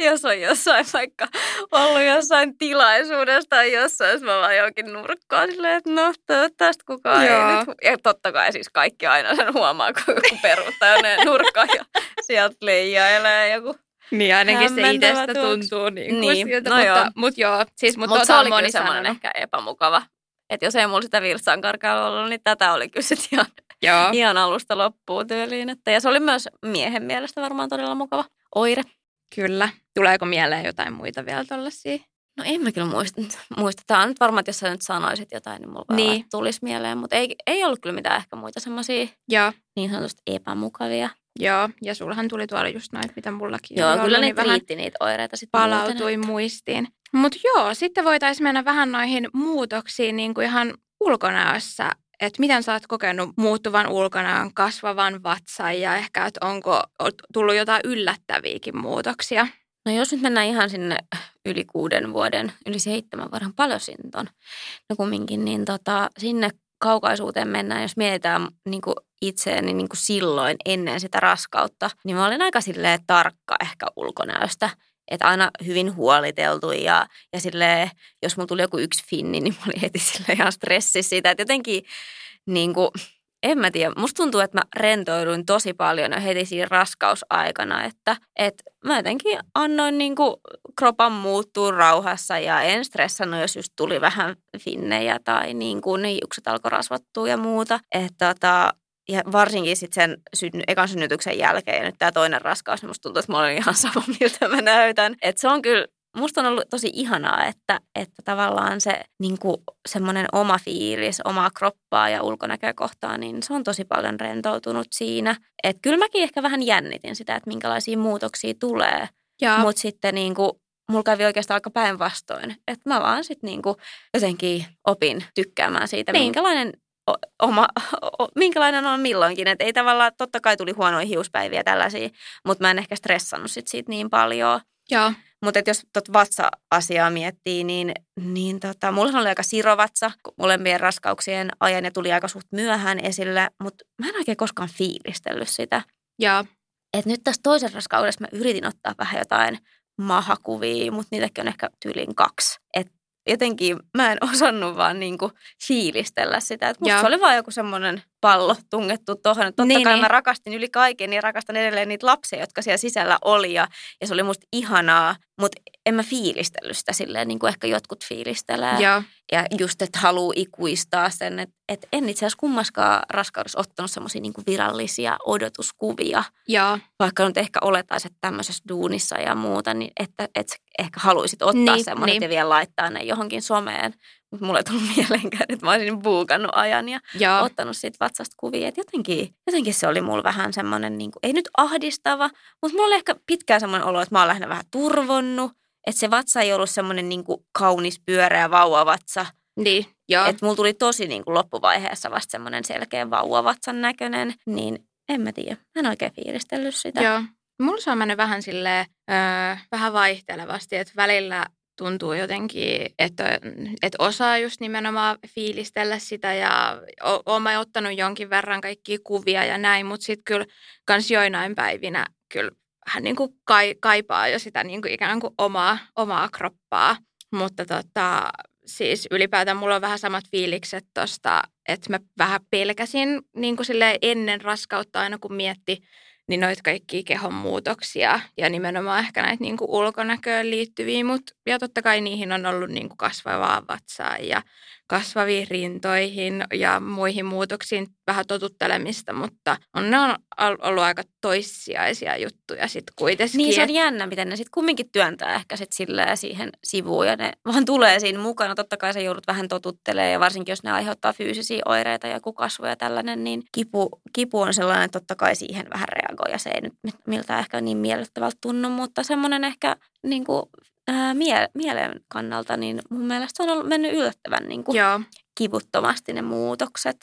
jos on jossain vaikka ollut jossain tilaisuudessa tai jossain, mä vaan johonkin nurkkaa silleen, että no tästä kukaan Joo. ei nyt. Ja totta kai siis kaikki aina sen huomaa, kun joku peruuttaa jonne nurkkaa ja sieltä leijailee joku. Niin ainakin se itsestä tuntuu niin kuin niin. Siltä, no mutta, joo. Mut joo, siis mut, mut se oli kyllä semmoinen ehkä epämukava. Että jos ei mulla sitä virtsan karkailua ollut, niin tätä oli kyllä sit ihan, ihan alusta loppuun tyyliin. Että, ja se oli myös miehen mielestä varmaan todella mukava oire. Kyllä. Tuleeko mieleen jotain muita vielä tuollaisia? No en mä kyllä muista. Muistetaan nyt varmaan, että jos sä nyt sanoisit jotain, niin mulla niin. tulisi mieleen. Mutta ei, ei ollut kyllä mitään ehkä muita semmoisia niin sanotusti epämukavia. Joo, ja sulhan tuli tuolla just noita, mitä mullakin joo, oli. Joo, kyllä ne niin riitti niitä oireita sitten. Palautui muistiin. Mutta joo, sitten voitaisiin mennä vähän noihin muutoksiin niin kuin ihan ulkonäössä. Että miten sä oot kokenut muuttuvan ulkonäön, kasvavan vatsan ja ehkä, että onko tullut jotain yllättäviäkin muutoksia? No jos nyt mennään ihan sinne yli kuuden vuoden, yli seitsemän varhan paljon sinton, no kumminkin, niin tota, sinne kaukaisuuteen mennään, jos mietitään niin kuin itseäni niin kuin silloin ennen sitä raskautta, niin mä olin aika silleen tarkka ehkä ulkonäöstä. Että aina hyvin huoliteltu ja, ja silleen, jos mulla tuli joku yksi finni, niin mä olin heti silleen ihan stressissä siitä. Että jotenkin, niin kuin, en mä tiedä, musta tuntuu, että mä rentouduin tosi paljon jo heti siinä raskausaikana. Että et mä jotenkin annoin niin kuin kropan muuttua rauhassa ja en stressannut, jos just tuli vähän finnejä tai niin kuin ne hiukset alkoi rasvattua ja muuta. Että tota... Ja varsinkin sitten sen synny, ekan synnytyksen jälkeen ja nyt tämä toinen raskaus, niin musta tuntuu, että mä olen ihan sama, miltä mä näytän. Että se on kyllä, musta on ollut tosi ihanaa, että, että tavallaan se niinku, semmoinen oma fiilis, omaa kroppaa ja ulkonäköä kohtaan, niin se on tosi paljon rentoutunut siinä. Että kyllä mäkin ehkä vähän jännitin sitä, että minkälaisia muutoksia tulee. Mutta sitten niinku... Mulla kävi oikeastaan aika päinvastoin. Että mä vaan sitten niinku, jotenkin opin tykkäämään siitä, niin. minkälainen... Oma, o, minkälainen on milloinkin, että ei tavallaan, totta kai tuli huonoja hiuspäiviä tällaisia, mutta mä en ehkä stressannut sit siitä niin paljon. Joo. Mutta jos tuota vatsa-asiaa miettii, niin, niin tota, mulla oli aika sirovatsa molempien raskauksien ajan ja tuli aika suht myöhään esille, mutta mä en oikein koskaan fiilistellyt sitä. Joo. Et nyt tässä toisen raskaudessa mä yritin ottaa vähän jotain mahakuvia, mutta niitäkin on ehkä tyyliin kaksi, että jotenkin mä en osannut vaan niinku fiilistellä sitä. Että musta Joo. se oli vaan joku semmoinen pallo tungettu tuohon. Totta niin, kai niin. mä rakastin yli kaiken ja rakastan edelleen niitä lapsia, jotka siellä sisällä oli. Ja, ja se oli musta ihanaa, mutta en mä fiilistellyt sitä silleen, niin kuin ehkä jotkut fiilistelee. Joo. Ja just, että haluu ikuistaa sen. Että et en itse asiassa kummaskaan raskaudessa ottanut semmoisia niin kuin virallisia odotuskuvia. Joo. Vaikka nyt ehkä oletaiset tämmöisessä duunissa ja muuta, niin että et ehkä haluaisit ottaa niin, semmoinen niin. ja vielä laittaa ne johonkin someen. Mutta mulle ei tullut mieleenkään, että mä olisin buukannut ajan ja Joo. ottanut siitä vatsasta kuvia. Että jotenkin, jotenkin se oli mulla vähän semmoinen, niin kuin, ei nyt ahdistava, mutta mulla oli ehkä pitkään semmoinen olo, että mä oon lähinnä vähän turvonnut. Että se vatsa ei ollut semmoinen niin kuin kaunis pyöreä vauvavatsa. Niin, joo. Että mulla tuli tosi niin kuin loppuvaiheessa vasta semmoinen selkeä vauvavatsan näköinen. Niin en mä tiedä, mä en oikein fiilistellyt sitä. Joo. Mulla se on mennyt vähän silleen, öö, vähän vaihtelevasti, että välillä... Tuntuu jotenkin, että, että osaa just nimenomaan fiilistellä sitä ja oon mä ottanut jonkin verran kaikkia kuvia ja näin, mutta sitten kyllä kans joinain päivinä kyllä hän niin kuin kaipaa jo sitä niin kuin ikään kuin omaa, omaa kroppaa, mutta tota, siis ylipäätään mulla on vähän samat fiilikset tosta, että mä vähän pelkäsin niin kuin silleen ennen raskautta aina kun mietti, niin noita kaikkia kehonmuutoksia ja nimenomaan ehkä näitä niin kuin ulkonäköön liittyviä, mutta ja totta kai niihin on ollut niin kuin kasvavaa vatsaa ja kasvaviin rintoihin ja muihin muutoksiin vähän totuttelemista, mutta on, ne on ollut aika toissijaisia juttuja sitten kuitenkin. Niin se on jännä, miten ne sitten kumminkin työntää ehkä sit silleen siihen sivuun ja ne vaan tulee siinä mukana. Totta kai sä joudut vähän totuttelemaan ja varsinkin jos ne aiheuttaa fyysisiä oireita, joku kasvu ja tällainen, niin kipu, kipu on sellainen, että totta kai siihen vähän reagoi ja se ei nyt miltä ehkä niin miellyttävältä tunnu, mutta semmoinen ehkä niin kuin Mie- mielen kannalta, niin mun mielestä on ollut mennyt yllättävän niin kuin kivuttomasti ne muutokset.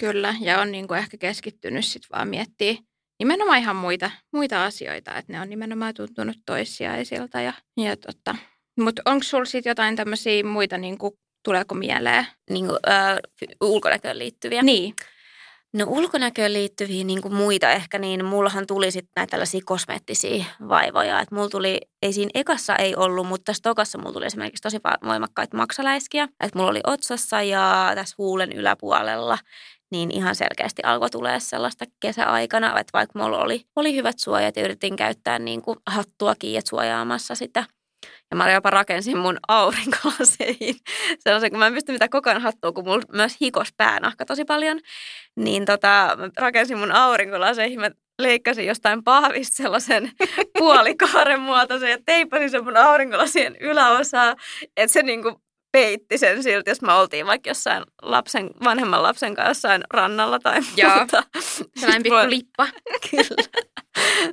Kyllä, ja on niin kuin ehkä keskittynyt sit vaan miettimään nimenomaan ihan muita, muita asioita, että ne on nimenomaan tuntunut toissijaisilta. Ja, ja tota. Mutta onko sulla sitten jotain tämmöisiä muita, niin kuin, tuleeko mieleen? Niin kuin, äh, ulkonäköön liittyviä? Niin. No ulkonäköön liittyviä niin kuin muita ehkä, niin mullahan tuli sitten näitä tällaisia kosmeettisia vaivoja. Että mulla tuli, ei siinä ekassa ei ollut, mutta tässä tokassa mulla tuli esimerkiksi tosi voimakkaita maksaläiskiä. Että mulla oli otsassa ja tässä huulen yläpuolella, niin ihan selkeästi alkoi tulee sellaista kesäaikana. Että vaikka mulla oli, oli hyvät suojat ja yritin käyttää niin kuin hattuakin ja suojaamassa sitä. Ja mä jopa rakensin mun aurinkolaseihin sellaisen, kun mä en pysty mitään koko ajan hattua, kun mulla myös hikos päänahka tosi paljon. Niin tota, mä rakensin mun aurinkolaseihin, mä leikkasin jostain pahvista sellaisen puolikaaren muotoisen ja teipasin sen mun aurinkolasien yläosaa, että se niinku peitti sen silti, jos mä oltiin vaikka jossain lapsen, vanhemman lapsen kanssa jossain rannalla tai muuta. Sellainen pikku lippa. Kyllä.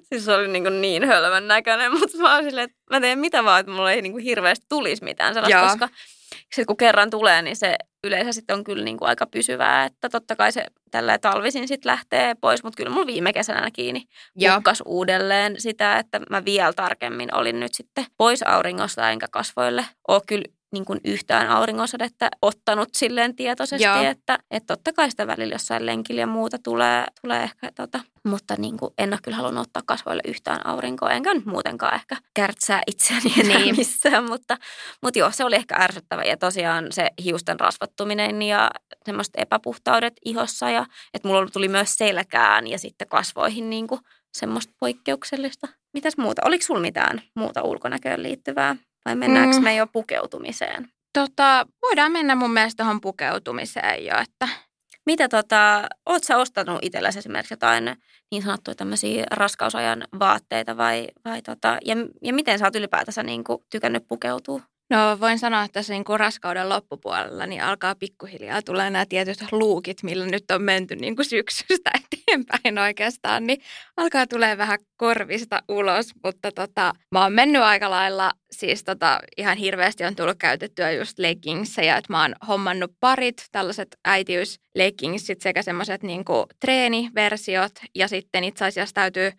Siis se oli niin, niin hölmön näköinen, mutta mä oon silleen, että mä teen mitä vaan, että mulla ei niin kuin hirveästi tulisi mitään sellaista, Joo. koska sit kun kerran tulee, niin se yleensä sitten on kyllä niin kuin aika pysyvää, että totta kai se tällä talvisin sitten lähtee pois, mutta kyllä mulla viime kesänä kiinni hukkas uudelleen sitä, että mä vielä tarkemmin olin nyt sitten pois auringosta enkä kasvoille ole kyllä niin kuin yhtään auringonsadetta ottanut silleen tietoisesti, Joo. että et totta kai sitä välillä jossain lenkillä ja muuta tulee, tulee ehkä, tota, mutta niin kuin en ole kyllä halunnut ottaa kasvoille yhtään aurinkoa, enkä nyt muutenkaan ehkä kärtsää itseäni enää niin. missään, mutta, mutta joo, se oli ehkä ärsyttävä ja tosiaan se hiusten rasvattuminen ja semmoiset epäpuhtaudet ihossa ja että mulla tuli myös selkään ja sitten kasvoihin niin kuin semmoista poikkeuksellista. Mitäs muuta? Oliko sulla mitään muuta ulkonäköön liittyvää? Vai mennäänkö mm. me jo pukeutumiseen? Tota, voidaan mennä mun mielestä tuohon pukeutumiseen jo, että... Mitä tota, oot sä ostanut itsellesi esimerkiksi jotain niin sanottuja tämmöisiä raskausajan vaatteita vai, vai tota, ja, ja miten sä oot ylipäätänsä niin kuin tykännyt pukeutua? No voin sanoa, että tässä niin kuin raskauden loppupuolella niin alkaa pikkuhiljaa tulee nämä tietyt luukit, millä nyt on menty niin kuin syksystä eteenpäin oikeastaan, niin alkaa tulee vähän korvista ulos, mutta tota, mä oon mennyt aika lailla, siis tota, ihan hirveästi on tullut käytettyä just leggingssejä, että mä oon hommannut parit, tällaiset äitiysleggingsit sekä semmoiset niin kuin treeniversiot ja sitten itse asiassa täytyy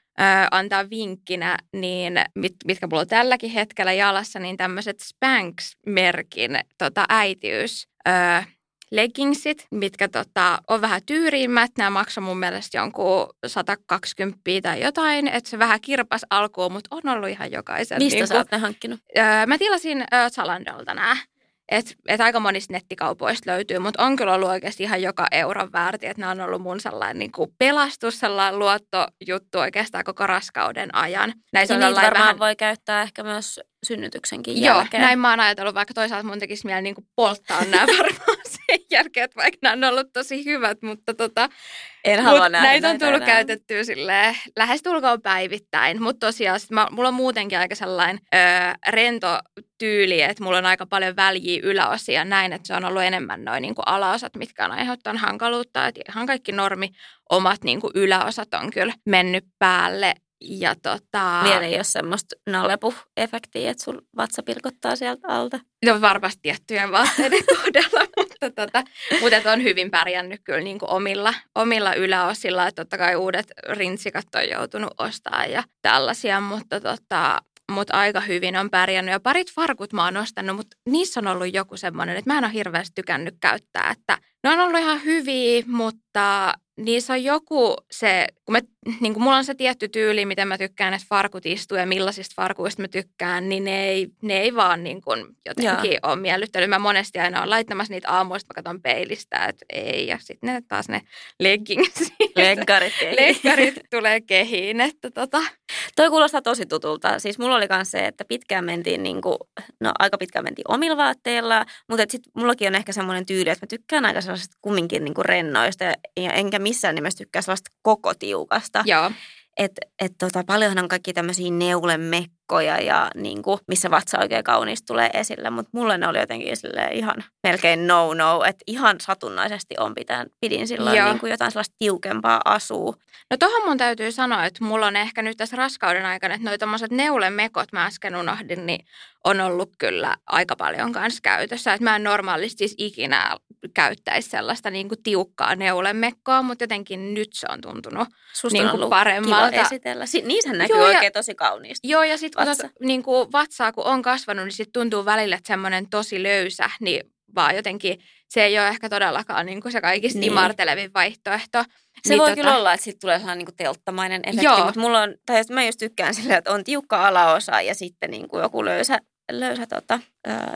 antaa vinkkinä, niin mit, mitkä mulla on tälläkin hetkellä jalassa, niin tämmöiset Spanx-merkin tota, äitiys öö, leggingsit, mitkä tota, on vähän tyyriimmät. Nämä maksaa mun mielestä jonkun sata kaksikymmentä tai jotain, että se vähän kirpas alkuun, mutta on ollut ihan jokaisen. Mistä niin, sä oot ne hankkinut? Öö, mä tilasin öö, Zalandolta nämä. Että et aika monista nettikaupoista löytyy, mutta on kyllä ollut oikeasti ihan joka euron väärti, että nämä on ollut mun sellainen niin kuin pelastus, sellainen luottojuttu oikeastaan koko raskauden ajan. Näissä on varmaan vähän... voi käyttää ehkä myös synnytyksenkin Joo, jälkeen. Joo, näin mä oon ajatellut, vaikka toisaalta mun tekisi mieli niin kuin polttaa nämä varmaan sen jälkeen, että vaikka nämä on ollut tosi hyvät, mutta tota... En halua nähdä. Näitä on tullut näin. Käytettyä silleen lähestulkoon päivittäin, mutta tosiaan sit mä, mulla on muutenkin aika sellainen öö, rento tyyli, että mulla on aika paljon väljiä yläosia näin, että se on ollut enemmän noin niin kuin alaosat, mitkä on aiheuttanut hankaluutta, että ihan kaikki normi omat niin kuin yläosat on kyllä mennyt päälle. Ja tota... Vielä ei ole semmoista nalepu-efektiä, että sun vatsa pilkottaa sieltä alta. No varmasti tiettyjen vaatteiden kohdalla, mutta, tota, mutta on hyvin pärjännyt kyllä niin kuin omilla, omilla yläosilla. Että totta kai uudet rintsikat on joutunut ostamaan ja tällaisia, mutta tota... Mutta aika hyvin on pärjännyt ja parit farkut mä oon ostanut, mutta niissä on ollut joku semmoinen, että mä en ole hirveästi tykännyt käyttää, että Ne on ollut ihan hyviä, mutta niissä on joku se, kun me, niin kun mulla on se tietty tyyli, miten mä tykkään näistä farkut istua ja millaisista farkuista mä tykkään, niin ne ei, ne ei vaan niin kun jotenkin ole miellyttänyt. Mä monesti aina olen laittamassa niitä aamuista, mä katson peilistä, että ei, ja sitten ne taas ne leggingsit. Leggarit kehiin. Leggarit tulee kehiin, että tota. Toi kuulostaa tosi tutulta. Siis mulla oli myös se, että pitkään mentiin, niin kuin, no aika pitkään mentiin omilla vaatteilla, mutta sitten mullakin on ehkä semmoinen tyyli, että mä tykkään aika sellaisesta kumminkin niin kuin rennoista, ja enkä missään nimessä tykkää sellaista koko tiukasta. Joo. Että et tota, paljonhan on kaikki tämmöisiä neulemekkoja, ja niin kuin, missä vatsa oikein kauniisti tulee esille, mutta mulle ne oli jotenkin ihan melkein no-no, että ihan satunnaisesti on pitää, pidin silloin niin kuin jotain sellaista tiukempaa asua. No tohon mun täytyy sanoa, että mulla on ehkä nyt tässä raskauden aikana, että noi tommoset neulemekot mä äsken unohdin, niin on ollut kyllä aika paljon kanssa käytössä. Että mä en normaalisti siis ikinä käyttäisi sellaista niin kuin tiukkaa neulemekkoa, mutta jotenkin nyt se on tuntunut niin kuin paremmalta. Kiva esitellä. Si- niissä näkyy joo, oikein ja, tosi kauniisti. Joo, ja sitten Vatsa. niin kuin vatsaa kun on kasvanut, niin sitten tuntuu välillä, että semmoinen tosi löysä, niin vaan jotenkin se ei ole ehkä todellakaan niin kuin se kaikista niin. imartelevin vaihtoehto. Se niin voi tota... kyllä olla, että sitten tulee sellainen niin kuin telttamainen efekti, joo. mutta mulla on, tai mä just tykkään sillä, että on tiukka alaosa ja sitten niin kuin joku löysä, löysä tota,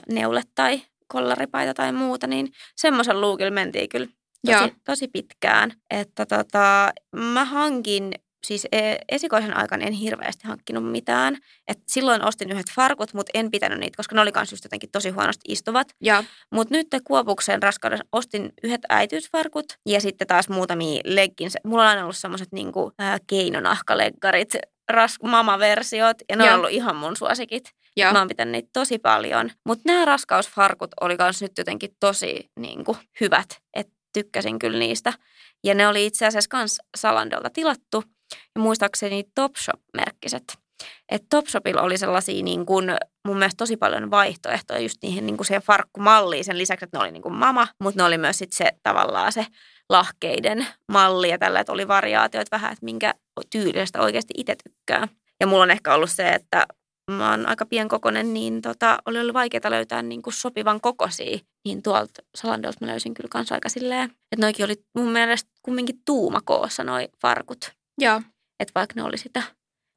neule tai kollaripaita tai muuta, niin semmoisen luukilla mentiin kyllä tosi, tosi pitkään. Että tota, mä hankin, siis esikoisen aikana en hirveästi hankkinut mitään. Et silloin ostin yhdet farkut, mutta en pitänyt niitä, koska ne oli kans just jotenkin tosi huonosti istuvat. Mutta nyt kuopukseen raskaudessa ostin yhdet äitiysfarkut ja sitten taas muutamia leggins. Mulla on aina ollut semmoiset niinku, äh, keinonahkaleggarit, ras- mama-versiot ja ne Joo. on ollut ihan mun suosikit. Joo. Mä oon pitänyt niitä tosi paljon, mutta nämä raskausfarkut oli kans nyt jotenkin tosi niin kuin, hyvät, että tykkäsin kyllä niistä. Ja ne oli itse asiassa kans Salandolta tilattu ja muistaakseni Topshop-merkkiset. Että Topshopilla oli sellaisia niin kuin, mun mielestä tosi paljon vaihtoehtoja just niihin niin kuin siihen farkkumalliin sen lisäksi, että ne oli niin kuin mama, mutta ne oli myös sit se tavallaan se lahkeiden malli ja tällä, että oli variaatioita vähän, että minkä tyylistä oikeasti itse tykkää. Ja mulla on ehkä ollut se, että mä oon aika pienkokoinen, niin tota, oli ollut vaikeaa löytää niin kuin sopivan kokoisia. Niin tuolta Salandolta mä löysin kyllä kanssa aika silleen, että noikin oli mun mielestä kumminkin tuumakoossa noi farkut. Joo. Että vaikka ne oli sitä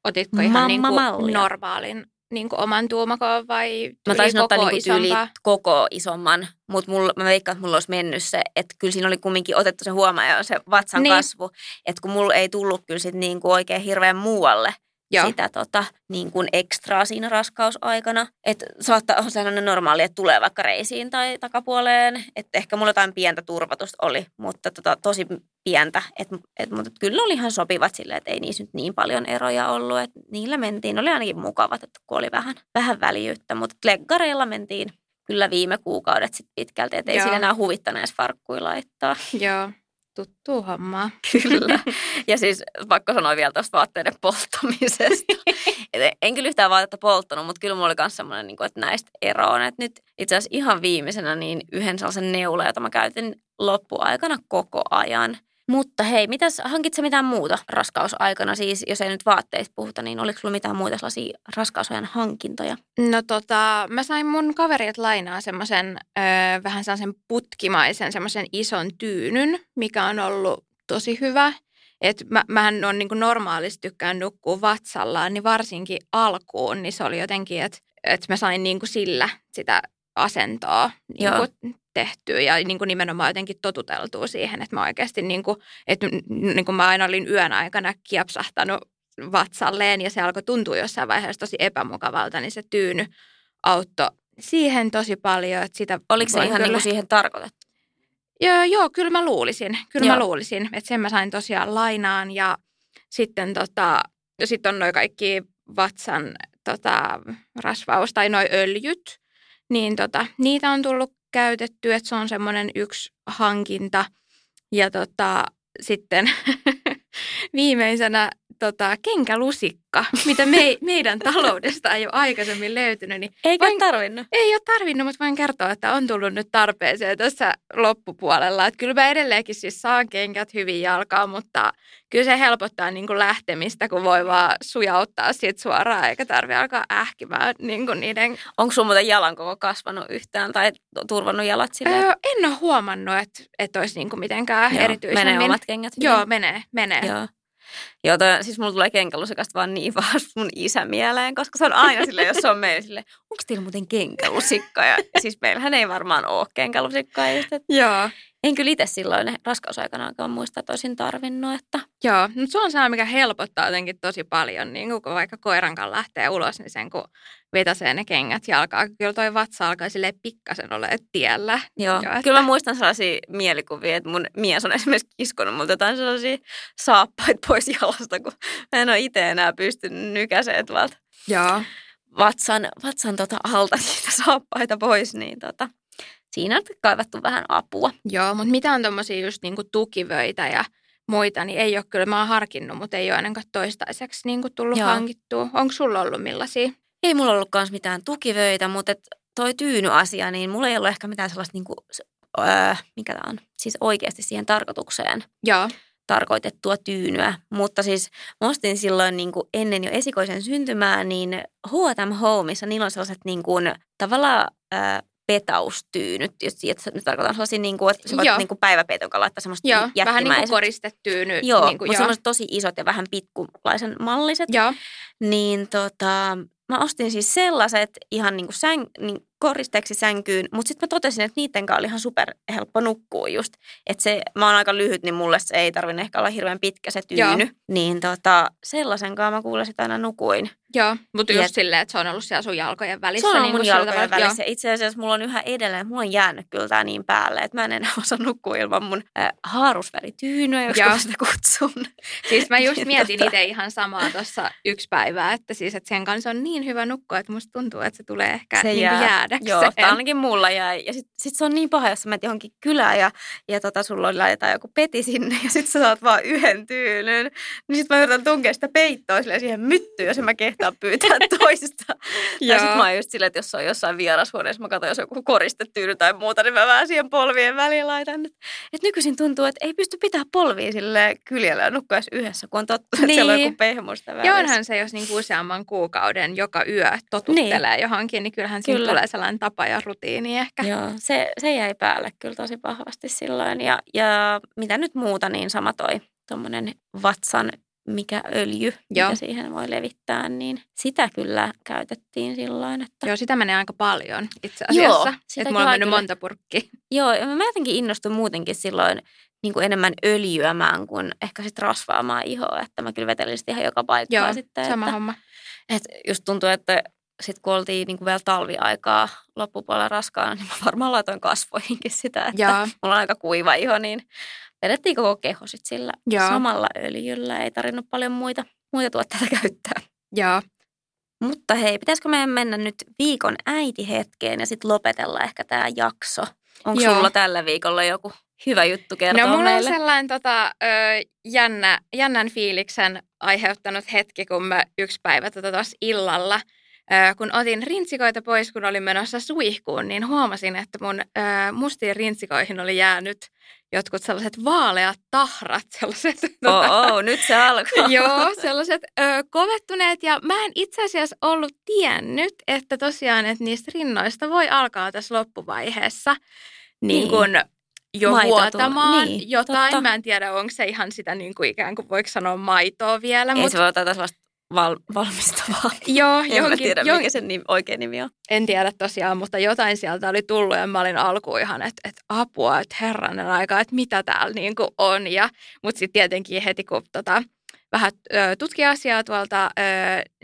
Otitko ihan niin kuin normaalin niin kuin oman tuumakoon vai mä taisin ottaa niin kuin tyyli koko isomman, mutta mä veikkaan, että mulla olisi mennyt se, että kyllä siinä oli kumminkin otettu se huomaa ja se vatsan niin. kasvu. Että kun mulla ei tullut kyllä sit niin kuin oikein hirveän muualle. Joo. Sitä tota, niin kuin ekstraa siinä raskausaikana. Että saattaa olla sellainen normaali, että tulee vaikka reisiin tai takapuoleen. Että ehkä mulla jotain pientä turvatusta oli, mutta tota, tosi pientä. Et, et, mutta kyllä oli ihan sopivat silleen, että ei niissä nyt niin paljon eroja ollut. Et niillä mentiin, oli ainakin mukavat, että kun oli vähän, vähän väljyyttä. Mutta leggareilla mentiin kyllä viime kuukaudet sit pitkälti, että ei siinä enää huvittanut edes farkkuja laittaa. Joo. Tuttuu hommaa. Kyllä. Ja siis pakko sanoa vielä tuosta vaatteiden polttamisesta. En kyllä yhtään vaatetta polttanut, mutta kyllä mulla oli myös semmoinen, että näistä eroon. Että nyt itse asiassa ihan viimeisenä niin yhden sellaisen neulan, jota mä käytin loppuaikana koko ajan. Mutta hei, mitäs, hankit sä mitään muuta raskausaikana? Siis jos ei nyt vaatteista puhuta, niin oliko sulla mitään muuta sellaisia raskausajan hankintoja? No tota, mä sain mun kaverit lainaa semmoisen vähän sellaisen putkimaisen, semmoisen ison tyynyn, mikä on ollut tosi hyvä. Että mä, mähän on niin kuin normaalisti tykkään nukkua vatsallaan, niin varsinkin alkuun, niin se oli jotenkin, että et mä sain niin kuin sillä sitä asentoa niin kuin tehtyä ja niin kuin nimenomaan jotenkin totuteltua siihen, että mä oikeasti, niin kuin, että niin kuin mä aina olin yön aikana kiepsahtanut vatsalleen ja se alkoi tuntua jossain vaiheessa tosi epämukavalta, niin se tyyny auttoi siihen tosi paljon. Että sitä oliko se ihan kyllä... niin kuin siihen tarkoitettu? Joo, joo, kyllä mä luulisin, kyllä joo. mä luulisin, että sen mä sain tosiaan lainaan ja sitten tota, sit on noi kaikki vatsan tota, rasvaus tai noi öljyt. Niin tota, niitä on tullut käytetty, että se on semmoinen yksi hankinta. Ja tota, sitten viimeisenä tota, kenkälusikka, mitä me, meidän taloudesta ei ole aikaisemmin löytynyt. Niin Eikä voin, tarvinnut? Ei ole tarvinnut, mutta voin kertoa, että on tullut nyt tarpeeseen tässä loppupuolella. Että kyllä mä edelleenkin siis saan kenkät hyvin jalkaan, mutta kyllä se helpottaa niin kuin lähtemistä, kun voi vaan sujauttaa siitä suoraan, eikä tarvitse alkaa ähkimään niin kuin niiden. Onko sun muuten jalan koko kasvanut yhtään tai turvannut jalat silleen? Öö, en ole huomannut, että et olisi niin kuin mitenkään Joo, erityisemmin. Menee omat kengät? Joo, niin? menee, menee. Joo. Joo, toi, siis mulla tulee kenkälusikasta vaan niin vaan mun isä mieleen, koska se on aina silleen, jos se on meillä silleen, onko teillä muuten kenkälusikkaa? Ja siis meillähän ei varmaan ole kenkälusikkaa. Just, että Joo. En kyllä itse silloin raskausaikanaankaan muista, että olisin tarvinnut. Että Joo, mutta se on se, mikä helpottaa jotenkin tosi paljon, niin kun vaikka koirankaan lähtee ulos, niin sen kun vetäsee ne kengät jalkaa, kyllä toi vatsa alkaa silleen pikkasen olla tiellä. Joo, Joo että kyllä mä muistan sellaisia mielikuvia, että mun mies on esimerkiksi kiskonut multa jotain sellaisia saappaita pois jalasta, kun mä en ole itse enää pystynyt nykäseen tuolta Joo. vatsan, vatsan tota alta niitä saappaita pois, niin tota. Siinä on kaivattu vähän apua. Joo, mutta mitään tuommoisia just niinku tukivöitä ja muita, niin ei ole kyllä. Mä oon harkinnut, mutta ei ole ainakaan toistaiseksi niinku tullut Joo. hankittua. Onko sulla ollut millaisia? Ei mulla ollut kans mitään tukivöitä, mutta toi tyynyasia, niin mulla ei ollut ehkä mitään sellaista, niinku, öö, mikä tää on, siis oikeasti siihen tarkoitukseen Joo. tarkoitettua tyynyä. Mutta siis mä ostin silloin niinku ennen jo esikoisen syntymää, niin H and M Homeissa niillä on sellaiset niinku, tavallaan öö, petaustyynyt, että me tarkoitan sellaisia, niin kuin, että se voit niin päiväpeiton kanssa laittaa semmoista joo, jättimäiset. Vähän niin kuin koristetyynyt. Joo, niin kuin, mutta semmoiset tosi isot ja vähän pitkulaisen malliset. Joo. Niin tota, mä ostin siis sellaiset ihan niin kuin säng, niin koristeeksi sänkyyn, mutta sitten mä totesin, että niiden kanssa oli ihan superhelppo nukkua just. Että se, mä oon aika lyhyt, niin mulle se ei tarvinnut ehkä olla hirveän pitkä se tyyny. Joo. Niin tota, sellaisen kanssa mä kuulen sitä aina nukuin. Joo, mutta just silleen, että se on ollut siellä sun jalkojen välissä. Se on niin mun jalkojen välissä. Jo. Itse asiassa mulla on yhä edelleen, mulla on jäänyt kyllä tää niin päälle, että mä en enää osaa nukkua ilman mun äh, haarusvärityynyä, jos mä sitä kutsun. Siis mä just mietin itse ihan samaa tuossa yksi päivää, että siis että sen kanssa on niin hyvä nukkua, että musta tuntuu, että se tulee ehkä se niin jää. jäädäkseen. Joo, tää ainakin mulla jäi. Ja sit, sit se on niin paha, jos sä menet johonkin kylään ja, ja tota, sulla laitetaan joku peti sinne ja sit sä saat vaan yhden tyynyn. Niin sit mä yritän tunkea sitä peittoa siihen myttyyn, jos mä kehtaan pyytää toista. Tai sit mä oon just silleen, että jos on jossain vierashuoneessa, mä katson, jos on joku koristetyyny tai muuta, niin mä vähän siihen polvien väliin laitan. Että et nykyisin tuntuu, että ei pysty pitää polvia silleen kyljellä ja nukkua yhdessä, kun on tottunut, niin. Että siellä on joku pehmosta välissä. Ja onhan se, jos niinku useamman kuukauden joka yö totuttelee niin. johonkin, niin kyllähän kyllä. Tulee sellainen tapa ja rutiini ehkä. Joo, se, se jäi päälle kyllä tosi vahvasti silloin. Ja, ja mitä nyt muuta, niin sama toi tuommoinen vatsan mikä öljy, Joo. mikä siihen voi levittää, niin sitä kyllä käytettiin silloin. Että Joo, sitä menee aika paljon itse asiassa. Joo, että mulla on mennyt kyllä. monta purkkiä. Joo, mä jotenkin innostun muutenkin silloin niin kuin enemmän öljyämään kuin ehkä sit rasvaamaan ihoa. Että mä kyllä vetelin ihan joka paikkaa Joo, sitten. Joo, sama että, homma. Että just tuntuu, että sitten kun oltiin niin kuin vielä talviaikaa loppupuolella raskaana, niin mä varmaan laitoin kasvoihinkin sitä, että Jaa. mulla on aika kuiva iho, niin vedettiin koko keho sitten sillä Jaa. samalla öljyllä. Ei tarvinnut paljon muita, muita tuotteita käyttää. Jaa. Mutta hei, pitäisikö meidän mennä nyt viikon äitihetkeen ja sitten lopetella ehkä tämä jakso? Onko Joo. sulla tällä viikolla joku hyvä juttu kertoa meille? No mulla meille? on sellainen tota, ö, jännä, jännän fiiliksen aiheuttanut hetki, kun mä yksi päivä tuossa tota illalla kun otin rintsikoita pois, kun olin menossa suihkuun, niin huomasin, että mun ää, mustiin rintsikoihin oli jäänyt jotkut sellaiset vaaleat tahrat. Sellaiset, oh, tota, oh, nyt se alkaa. Joo, sellaiset ää, kovettuneet. Ja mä en itse asiassa ollut tiennyt, että tosiaan, että niistä rinnoista voi alkaa tässä loppuvaiheessa niin, niin kun jo maito vuotamaan niin, jotain. Totta. Mä en tiedä, onko se ihan sitä niin kuin ikään kuin voiko sanoa maitoa vielä. Ei mut se voi ottaa taas vasta. Val, valmistavaa. Joo, en jonkin, tiedä, jonkin. mikä sen nimi, oikein nimi on. En tiedä tosiaan, mutta jotain sieltä oli tullut ja mä olin alkuun ihan, että et apua, että herranen aika, että mitä täällä niin kuin on. Mutta sitten tietenkin heti, kun tota, vähän tutkia asiaa tuolta ö,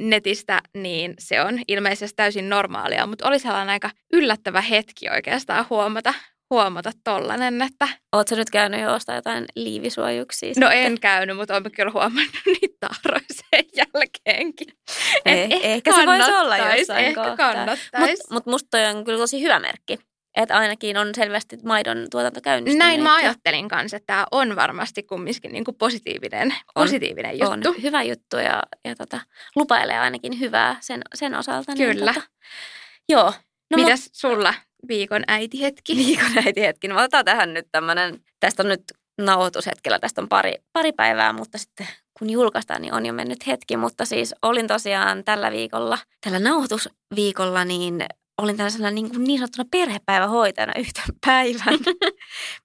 netistä, niin se on ilmeisesti täysin normaalia. Mutta oli sellainen aika yllättävä hetki oikeastaan huomata. huomata tollanen, että ootko nyt käynyt jo ostaa jotain liivisuojuksia? No sitten? En käynyt, mutta olen kyllä huomannut niitä tahroja sen jälkeenkin. Eh, ehkä se voisi olla jossain ehkä kohtaa. Ehkä kannattaisi. Mutta mut musta toi on kyllä tosi hyvä merkki. Että ainakin on selvästi maidon tuotanto käynnistynyt. Näin mä ajattelin kanssa, että tämä on varmasti kumminkin niin kuin positiivinen, positiivinen on, juttu. On hyvä juttu ja, ja tota, lupailee ainakin hyvää sen, sen osalta. Kyllä. Niin, tota, joo. No, mitäs mut... sulla viikon äitihetki? Viikon äitihetki. No, otetaan tähän nyt tämmöinen, tästä on nyt nauhoitushetkellä, tästä on pari, pari päivää, mutta sitten kun julkaistaan, niin on jo mennyt hetki. Mutta siis olin tosiaan tällä viikolla, tällä nauhoitusviikolla, niin... Olin tällaisena niin, kuin niin sanottuna perhepäivähoitajana yhtä päivän.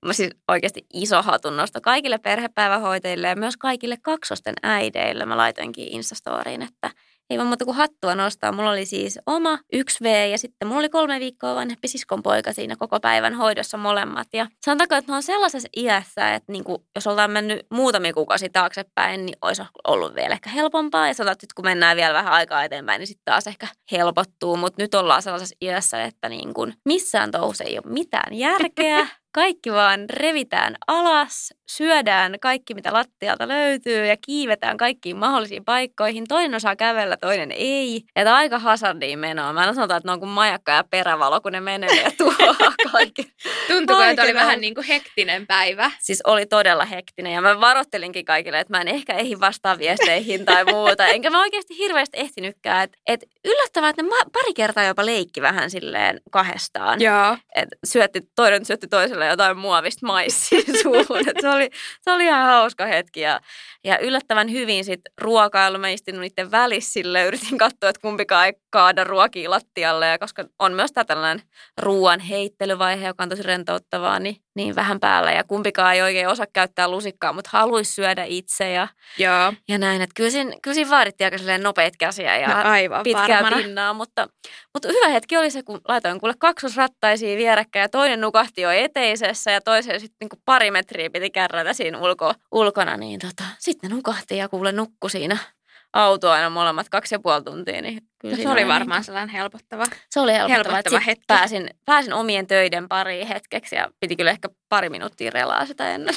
Mä siis oikeasti iso hatunnosto kaikille perhepäivähoitajille ja myös kaikille kaksosten äideille. Mä laitoinkin Instastoriin, että ei vaan muuta kuin hattua nostaa. Mulla oli siis oma yksi vee ja sitten mulla oli kolme viikkoa vanhempi siskon poika siinä koko päivän hoidossa molemmat. Ja sanotaanko, että mä oon sellaisessa iässä, että niin kuin, jos ollaan mennyt muutamia kuukausia taaksepäin, niin olisi ollut vielä ehkä helpompaa. Ja sanotaan, että nyt kun mennään vielä vähän aikaa eteenpäin, niin sitten taas ehkä helpottuu. Mutta nyt ollaan sellaisessa iässä, että niin kuin missään touhussa ei ole mitään järkeä. Kaikki vaan revitään alas, syödään kaikki, mitä lattialta löytyy ja kiivetään kaikkiin mahdollisiin paikkoihin. Toinen osaa kävellä, toinen ei. Että aika hazardiin menoa. Mä en sanota, että ne on kuin majakka ja perävalo, kun ne menee ja tuhoaa kaiken. Tuntuuko, että oli vähän niin kuin hektinen päivä? Siis oli todella hektinen ja mä varoittelinkin kaikille, että mä en ehkä ehdi vastaa viesteihin tai muuta. Enkä mä oikeasti hirveästi ehtinytkään. Että et yllättävää, että ne pari kertaa jopa leikki vähän silleen kahdestaan. Joo. Että syötti, toinen syötti toiselle jotain muovista maissia suuhun. Se oli, se oli ihan hauska hetki. Ja, ja yllättävän hyvin sitten ruokailu. Mä istin niiden välissä. Yritin katsoa, että kumpikaan ei kaada ruokia lattialle. Ja koska on myös tämä tällainen ruoan heittelyvaihe, joka on tosi rentouttavaa, niin, niin vähän päällä. Ja kumpikaan ei oikein osaa käyttää lusikkaa, mutta haluaisi syödä itse. Ja, ja. ja näin. Että kyllä siinä, kyllä siinä vaadittiin aika silleen nopeat käsiä ja no, aivan, pitkää varmana. Pinnaa. Mutta, mutta hyvä hetki oli se, kun laitoin kuule kaksosrattaisia vierekkäin ja toinen nukahti jo eteen. Ja toiseen sitten niinku pari metriä piti kärrätä siinä ulko, ulkona, niin tota, sitten nukahtiin ja kuule nukku siinä autoa aina molemmat kaksi ja puoli tuntia. Niin kyllä se oli varmaan sellainen helpottava Se oli helpottava, helpottava hetki. Pääsin, pääsin omien töiden pariin hetkeksi ja piti kyllä ehkä pari minuuttia relaa sitä ennen,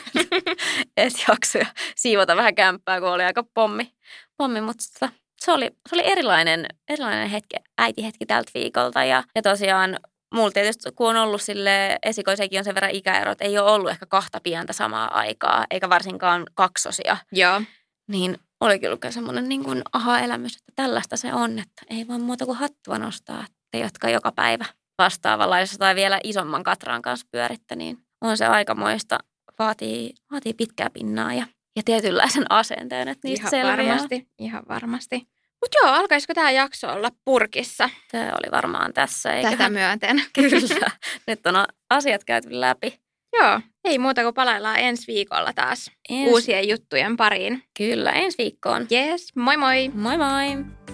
et jakso ja siivota vähän kämppää, kun oli aika pommi, pommi mutta se oli, se oli erilainen, erilainen hetki, äitihetki tältä viikolta ja, ja tosiaan mulla tietysti, kun on ollut sille esikoisenkin on sen verran ikäerot, ei ole ollut ehkä kahta pientä samaa aikaa, eikä varsinkaan kaksosia. Joo. Niin oli kyllä semmoinen niin kuin aha-elämys, että tällaista se on, että ei vaan muuta kuin hattua nostaa. Te, jotka joka päivä vastaavanlaisessa tai vielä isomman katraan kanssa pyöritte, niin on se aikamoista. Vaatii, vaatii pitkää pinnaa ja, ja tietynlaisen asenteen, että niistä ihan selviää. Varmasti, ihan varmasti. Mutta joo, alkaisiko tämä jakso olla purkissa? Tämä oli varmaan tässä, eiköhän? Tätä myöten. Kyllä. Nyt on asiat käyty läpi. Joo, ei muuta kuin palaillaan ensi viikolla taas ens... uusien juttujen pariin. Kyllä, ensi viikkoon. Yes, moi moi! Moi moi!